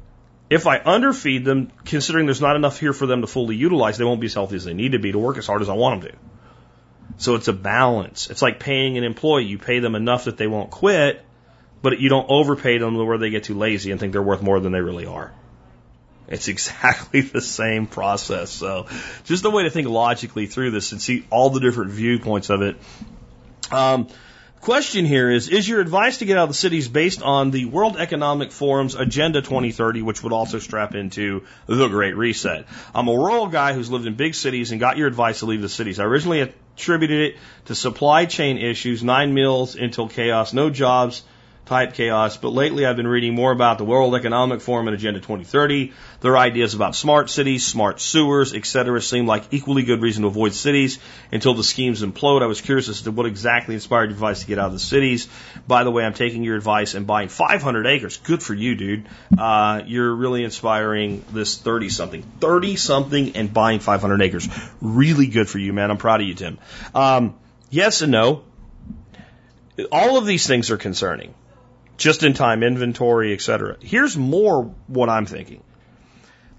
If I underfeed them, considering there's not enough here for them to fully utilize, they won't be as healthy as they need to be to work as hard as I want them to. So it's a balance. It's like paying an employee. You pay them enough that they won't quit, but you don't overpay them to where they get too lazy and think they're worth more than they really are. It's exactly the same process. So just a way to think logically through this and see all the different viewpoints of it. Um, question here is, is your advice to get out of the cities based on the World Economic Forum's Agenda twenty thirty, which would also strap into the Great Reset? I'm a rural guy who's lived in big cities and got your advice to leave the cities. I originally attributed it to supply chain issues, nine meals until chaos, no jobs type chaos, but lately I've been reading more about the World Economic Forum and Agenda twenty thirty. Their ideas about smart cities, smart sewers, et cetera seem like equally good reason to avoid cities until the schemes implode. I was curious as to what exactly inspired your advice to get out of the cities. By the way, I'm taking your advice and buying five hundred acres. Good for you, dude. Uh, you're really inspiring this thirty-something. thirty-something and buying five hundred acres. Really good for you, man. I'm proud of you, Tim. Um, yes and no. All of these things are concerning. Just-in-time inventory, et cetera. Here's more what I'm thinking.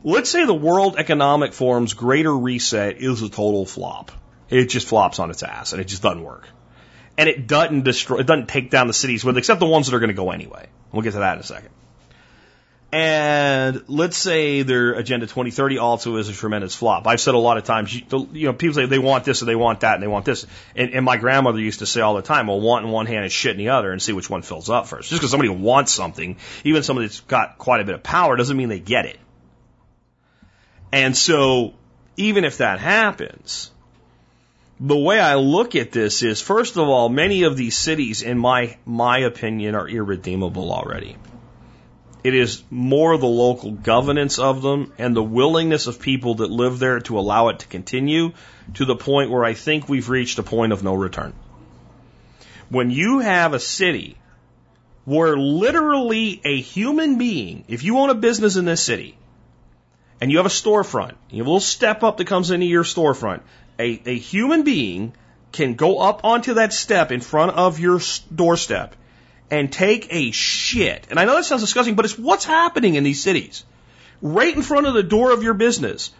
let's say the World Economic Forum's Greater Reset is a total flop. It just flops on its ass, and it just doesn't work. And it doesn't destroy, it doesn't take down the cities with, except the ones that are going to go anyway. We'll get to that in a second. And let's say their Agenda twenty thirty also is a tremendous flop. I've said a lot of times, you know, people say they want this and they want that and they want this. And, and my grandmother used to say all the time, well, want in one hand and shit in the other and see which one fills up first. Just because somebody wants something, even somebody that's got quite a bit of power, doesn't mean they get it. And so, even if that happens, the way I look at this is, first of all, many of these cities, in my, my opinion, are irredeemable already. It is more the local governance of them and the willingness of people that live there to allow it to continue to the point where I think we've reached a point of no return. When you have a city where literally a human being, if you own a business in this city and you have a storefront, you have a little step up that comes into your storefront, a, a human being can go up onto that step in front of your doorstep and take a shit. And I know that sounds disgusting, but it's what's happening in these cities. Right in front of the door of your business.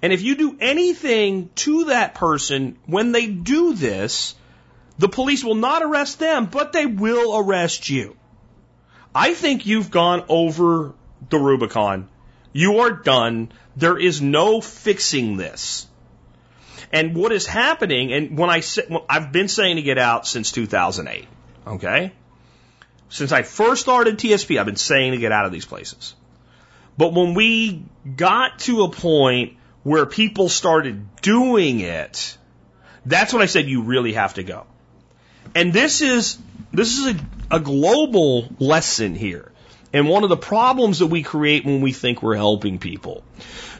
And if you do anything to that person when they do this, the police will not arrest them, but they will arrest you. I think you've gone over the Rubicon. You are done. There is no fixing this. And what is happening, and when I say, well, I've been saying to get out since two thousand eight, okay? Since I first started T S P, I've been saying to get out of these places. But when we got to a point where people started doing it, that's when I said you really have to go. And this is this is a, a global lesson here, and one of the problems that we create when we think we're helping people.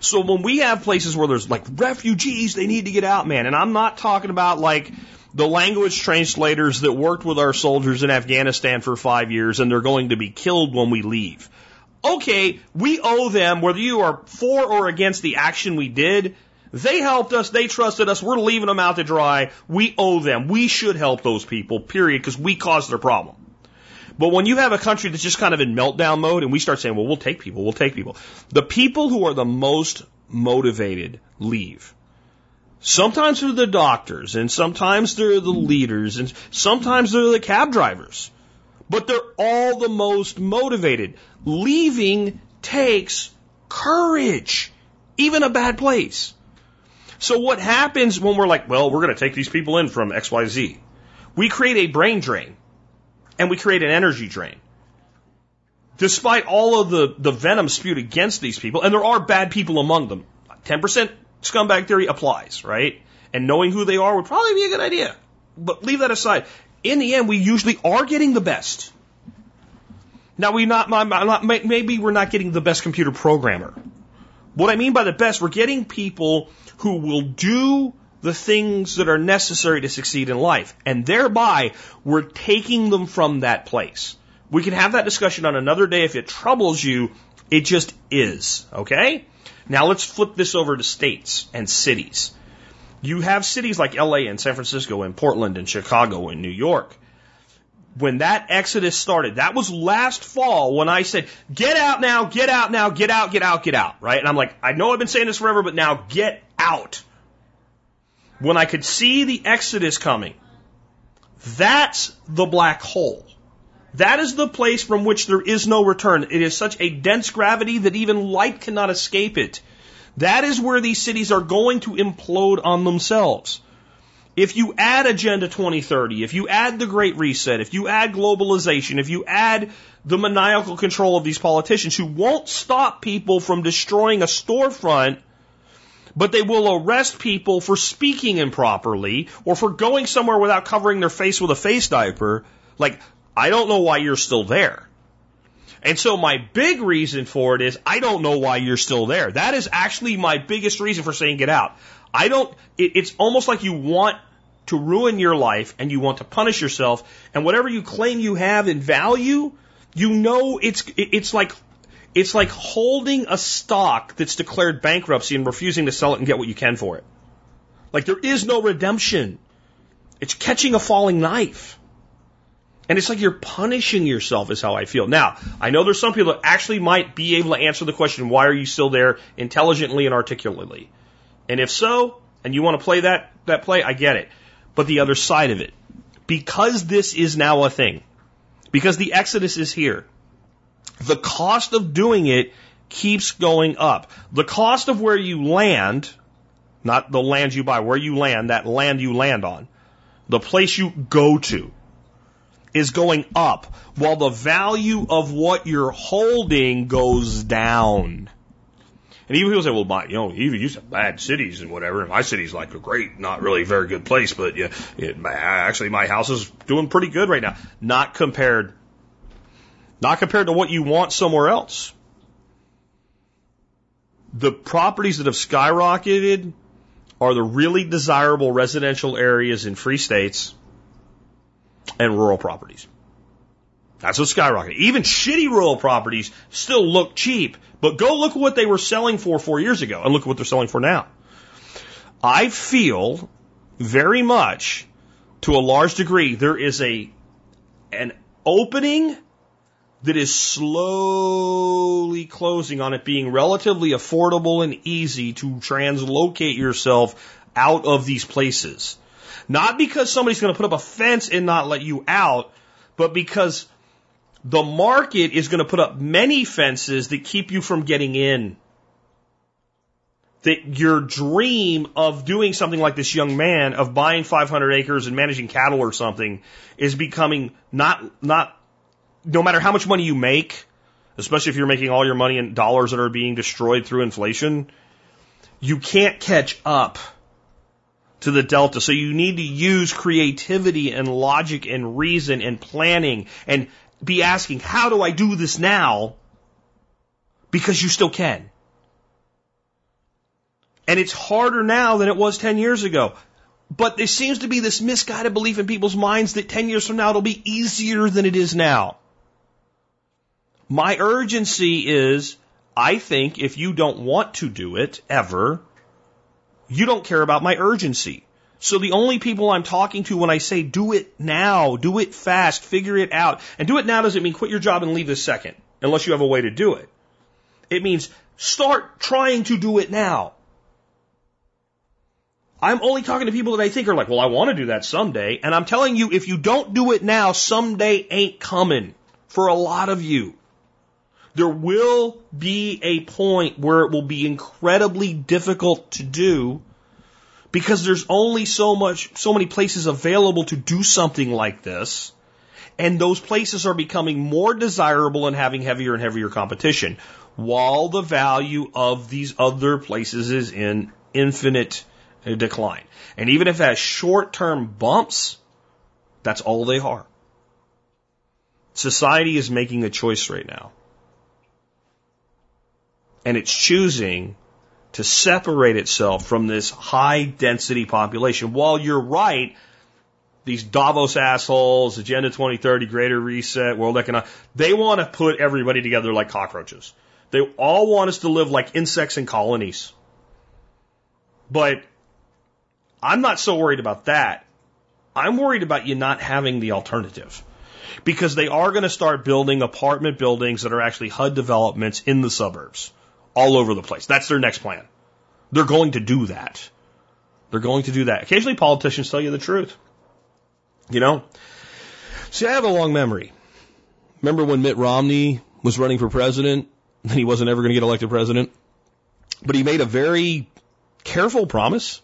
So when we have places where there's like refugees, they need to get out, man. And I'm not talking about like the language translators that worked with our soldiers in Afghanistan for five years and they're going to be killed when we leave. Okay, we owe them, whether you are for or against the action we did, they helped us, they trusted us, we're leaving them out to dry, we owe them. We should help those people, period, because we caused their problem. But when you have a country that's just kind of in meltdown mode and we start saying, well, we'll take people, we'll take people. The people who are the most motivated leave. Sometimes they're the doctors, and sometimes they're the leaders, and sometimes they're the cab drivers. But they're all the most motivated. Leaving takes courage, even a bad place. So what happens when we're like, well, we're going to take these people in from X Y Z? We create a brain drain, and we create an energy drain. Despite all of the, the venom spewed against these people, and there are bad people among them, ten percent scumbag theory applies, right? And knowing who they are would probably be a good idea. But leave that aside. In the end, we usually are getting the best. Now, we not, not maybe we're not getting the best computer programmer. What I mean by the best, we're getting people who will do the things that are necessary to succeed in life. And thereby, we're taking them from that place. We can have that discussion on another day if it troubles you. It just is, okay? Now let's flip this over to states and cities. You have cities like L A and San Francisco and Portland and Chicago and New York. When that exodus started, that was last fall when I said, get out now, get out now, get out, get out, get out, right? And I'm like, I know I've been saying this forever, but now get out. When I could see the exodus coming, that's the black hole. That is the place from which there is no return. It is such a dense gravity that even light cannot escape it. That is where these cities are going to implode on themselves. If you add Agenda twenty thirty, if you add the Great Reset, if you add globalization, if you add the maniacal control of these politicians who won't stop people from destroying a storefront, but they will arrest people for speaking improperly or for going somewhere without covering their face with a face diaper, like, I don't know why you're still there. And so my big reason for it is I don't know why you're still there. That is actually my biggest reason for saying get out. I don't, it, it's almost like you want to ruin your life and you want to punish yourself, and whatever you claim you have in value, you know it's, it, it's like, it's like holding a stock that's declared bankruptcy and refusing to sell it and get what you can for it. Like there is no redemption. It's catching a falling knife. And it's like you're punishing yourself is how I feel. Now, I know there's some people that actually might be able to answer the question, why are you still there, intelligently and articulately? And if so, and you want to play that, that play, I get it. But the other side of it, because this is now a thing, because the exodus is here, the cost of doing it keeps going up. The cost of where you land, not the land you buy, where you land, that land you land on, the place you go to, is going up, while the value of what you're holding goes down. And even people say, well, my, you know, even you said bad cities and whatever, and my city's like a great, not really very good place, but yeah, it, actually my house is doing pretty good right now. Not compared, not compared to what you want somewhere else. The properties that have skyrocketed are the really desirable residential areas in free states and rural properties. That's what skyrocketed. Even shitty rural properties still look cheap, but go look at what they were selling for four years ago and look at what they're selling for now. I feel very much, to a large degree, there is a an opening that is slowly closing on it being relatively affordable and easy to translocate yourself out of these places. Not because somebody's going to put up a fence and not let you out, but because the market is going to put up many fences that keep you from getting in. That your dream of doing something like this young man, of buying five hundred acres and managing cattle or something, is becoming not, not, no matter how much money you make, especially if you're making all your money in dollars that are being destroyed through inflation, you can't catch up to the delta. So you need to use creativity and logic and reason and planning and be asking, how do I do this now? Because you still can. And it's harder now than it was ten years ago. But there seems to be this misguided belief in people's minds that ten years from now it'll be easier than it is now. My urgency is, I think if you don't want to do it ever, you don't care about my urgency. So the only people I'm talking to when I say do it now, do it fast, figure it out, and do it now doesn't mean quit your job and leave this second, unless you have a way to do it. It means start trying to do it now. I'm only talking to people that I think are like, well, I want to do that someday, and I'm telling you, if you don't do it now, someday ain't coming for a lot of you. There will be a point where it will be incredibly difficult to do because there's only so much, so many places available to do something like this, and those places are becoming more desirable and having heavier and heavier competition, while the value of these other places is in infinite decline. And even if it has short-term bumps, that's all they are. Society is making a choice right now. And it's choosing to separate itself from this high-density population. While you're right, these Davos assholes, Agenda twenty thirty, Greater Reset, World Economic, they want to put everybody together like cockroaches. They all want us to live like insects in colonies. But I'm not so worried about that. I'm worried about you not having the alternative. Because they are going to start building apartment buildings that are actually H U D developments in the suburbs. All over the place. That's their next plan. They're going to do that. They're going to do that. Occasionally politicians tell you the truth. You know? See, I have a long memory. Remember when Mitt Romney was running for president and he wasn't ever going to get elected president? But he made a very careful promise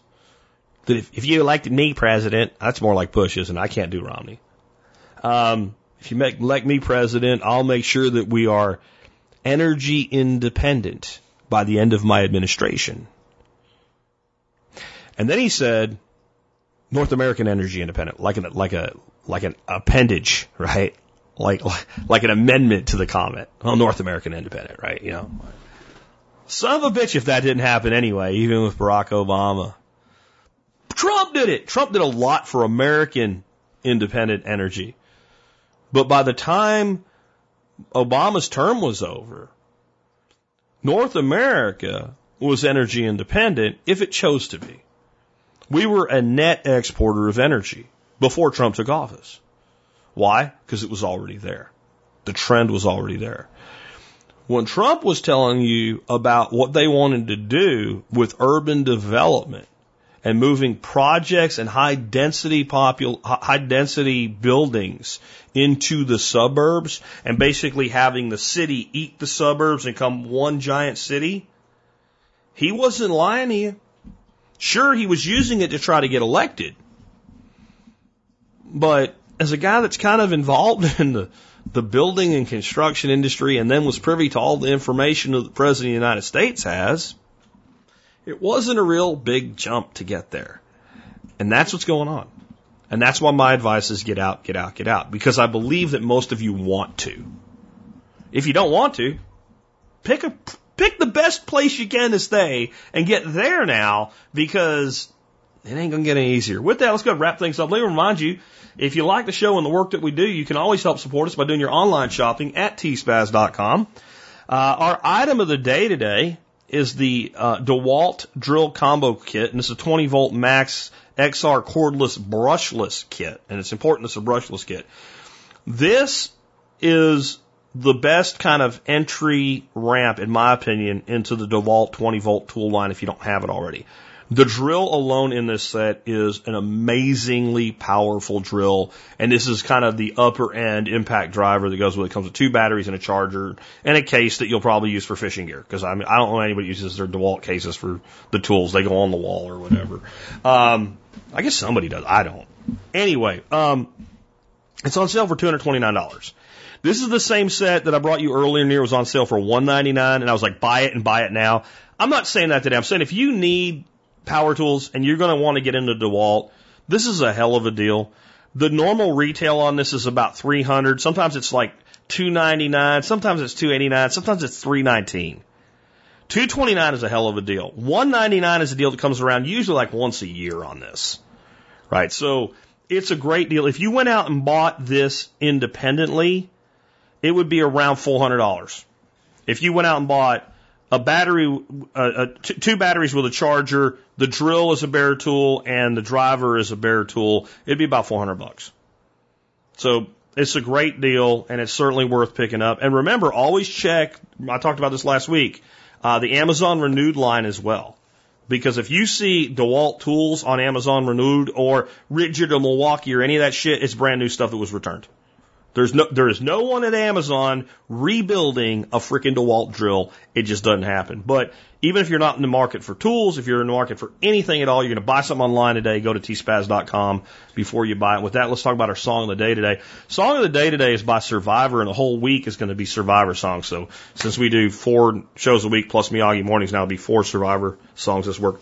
that if, if you elected me president, that's more like Bush, isn't it? I can't do Romney. Um, if you make, elect me president, I'll make sure that we are energy independent by the end of my administration. And then he said, North American energy independent, like an, like a, like an appendage, right? Like, like, like an amendment to the comment. Well, North American independent, right? You know, son of a bitch if that didn't happen anyway, even with Barack Obama. Trump did it. Trump did a lot for American independent energy. But by the time Obama's term was over, North America was energy independent if it chose to be. We were a net exporter of energy before Trump took office. Why? Because it was already there. The trend was already there. When Trump was telling you about what they wanted to do with urban development and moving projects and high density popul- high density buildings into the suburbs and basically having the city eat the suburbs and become one giant city, he wasn't lying to you. Sure, he was using it to try to get elected. But as a guy that's kind of involved in the the building and construction industry and then was privy to all the information that the President of the United States has, it wasn't a real big jump to get there. And that's what's going on. And that's why my advice is get out, get out, get out. Because I believe that most of you want to. If you don't want to, pick a, pick the best place you can to stay and get there now, because it ain't going to get any easier. With that, let's go wrap things up. Let me remind you, if you like the show and the work that we do, you can always help support us by doing your online shopping at T spaz dot com. Uh, our item of the day today is the uh, DeWalt Drill Combo Kit, and it's a twenty volt max X R cordless brushless kit, and it's important it's a brushless kit. This is the best kind of entry ramp, in my opinion, into the DeWalt twenty volt tool line if you don't have it already. The drill alone in this set is an amazingly powerful drill, and this is kind of the upper end impact driver that goes with it. It comes with two batteries and a charger and a case that you'll probably use for fishing gear, because I mean, I don't know anybody who uses their DeWalt cases for the tools. They go on the wall or whatever. Um, I guess somebody does. I don't. Anyway, um, it's on sale for two hundred twenty-nine dollars. This is the same set that I brought you earlier in the year. It was on sale for one ninety-nine, and I was like, buy it and buy it now. I'm not saying that today. I'm saying if you need power tools and you're going to want to get into DeWalt, this is a hell of a deal. The normal retail on this is about three hundred dollars. Sometimes it's like two ninety-nine. Sometimes it's two eighty-nine. Sometimes it's three nineteen. two twenty-nine is a hell of a deal. one ninety-nine is a deal that comes around usually like once a year on this, right? So it's a great deal. If you went out and bought this independently, it would be around four hundred dollars. If you went out and bought a battery, uh, t- two batteries with a charger, the drill is a bare tool, and the driver is a bare tool, it'd be about four hundred bucks. So it's a great deal, and it's certainly worth picking up. And remember, always check, I talked about this last week, uh, the Amazon Renewed line as well. Because if you see DeWalt tools on Amazon Renewed or Rigid or Milwaukee or any of that shit, it's brand new stuff that was returned. There's no, there is no one at Amazon rebuilding a freaking DeWalt drill. It just doesn't happen. But even if you're not in the market for tools, if you're in the market for anything at all, you're going to buy something online today, go to T spaz dot com before you buy it. With that, let's talk about our song of the day today. Song of the day today is by Survivor, and the whole week is going to be Survivor songs. So since we do four shows a week plus Miyagi Mornings, now it'll be four Survivor songs this work.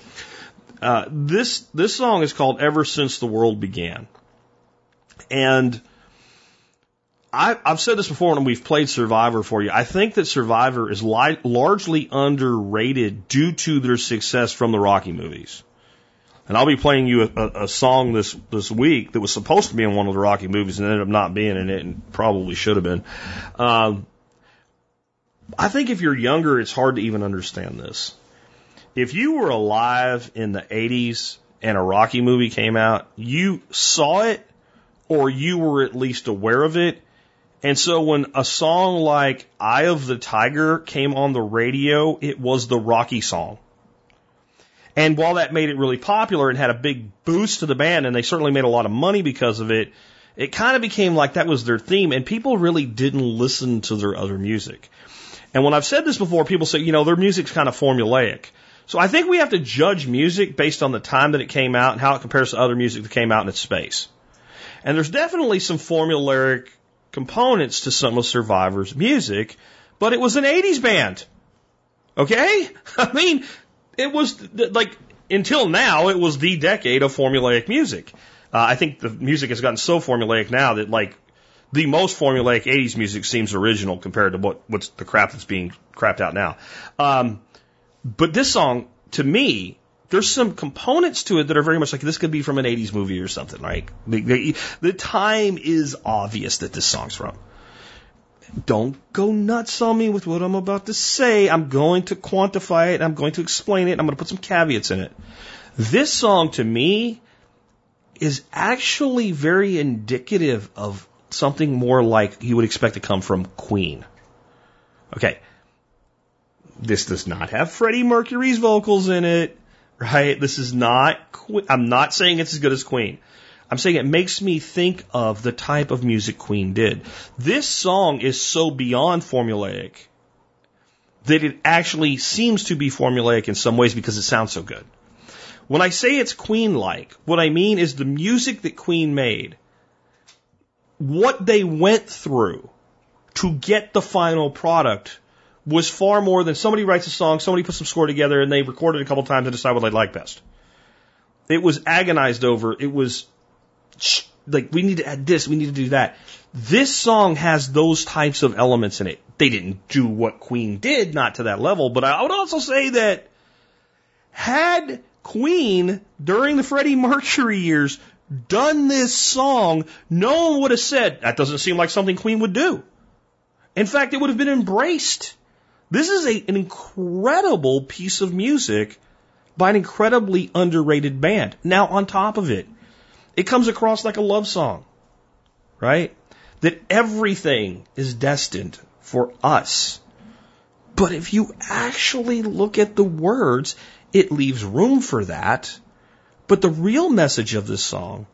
Uh, this, this song is called Ever Since the World Began. And I, I've said this before when we've played Survivor for you. I think that Survivor is li- largely underrated due to their success from the Rocky movies. And I'll be playing you a, a, a song this, this week that was supposed to be in one of the Rocky movies and ended up not being in it, and probably should have been. Um, I think if you're younger, it's hard to even understand this. If you were alive in the eighties and a Rocky movie came out, you saw it, or you were at least aware of it. And so when a song like Eye of the Tiger came on the radio, it was the Rocky song. And while that made it really popular and had a big boost to the band, and they certainly made a lot of money because of it, it kind of became like that was their theme, and people really didn't listen to their other music. And when I've said this before, people say, you know, their music's kind of formulaic. So I think we have to judge music based on the time that it came out and how it compares to other music that came out in its space. And there's definitely some formulaic components to some of Survivor's music, but it was an eighties band. Okay? I mean, it was, like, until now, it was the decade of formulaic music. Uh, I think the music has gotten so formulaic now that, like, the most formulaic eighties music seems original compared to what, what's the crap that's being crapped out now. Um, but this song, to me, there's some components to it that are very much like this could be from an eighties movie or something, right? The, the, the time is obvious that this song's from. Don't go nuts on me with what I'm about to say. I'm going to quantify it. I'm going to explain it. I'm going to put some caveats in it. This song, to me, is actually very indicative of something more like you would expect to come from Queen. Okay. This does not have Freddie Mercury's vocals in it, right? This is not Queen. I'm not saying it's as good as Queen. I'm saying it makes me think of the type of music Queen did. This song is so beyond formulaic that it actually seems to be formulaic in some ways because it sounds so good. When I say it's Queen-like, what I mean is the music that Queen made, what they went through to get the final product was far more than somebody writes a song, somebody puts some score together, and they record it a couple times and decide what they like best. It was agonized over. It was like, we need to add this, we need to do that. This song has those types of elements in it. They didn't do what Queen did, not to that level, but I would also say that had Queen, during the Freddie Mercury years, done this song, no one would have said, that doesn't seem like something Queen would do. In fact, it would have been embraced. This is a, an incredible piece of music by an incredibly underrated band. Now, on top of it, it comes across like a love song, right? That everything is destined for us. But if you actually look at the words, it leaves room for that. But the real message of this song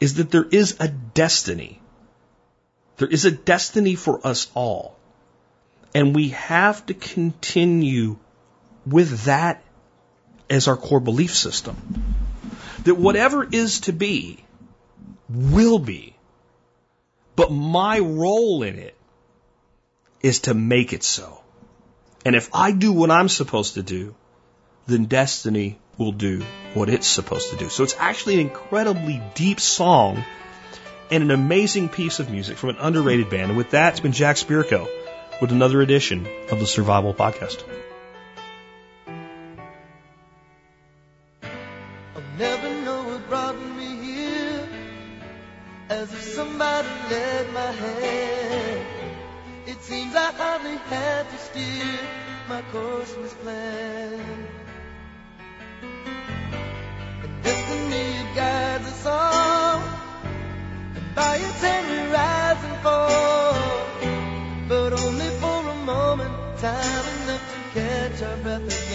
is that there is a destiny. There is a destiny for us all. And we have to continue with that as our core belief system. That whatever is to be, will be. But my role in it is to make it so. And if I do what I'm supposed to do, then destiny will do what it's supposed to do. So it's actually an incredibly deep song and an amazing piece of music from an underrated band. And with that, it's been Jack Spirko with another edition of the Survival Podcast. I'll never know what brought me here, as if somebody led my hand. It seems I hardly had to steer, my course was planned. And destiny guides us all, and by its hand we rise and fall. But only for a moment, time enough to catch our breath.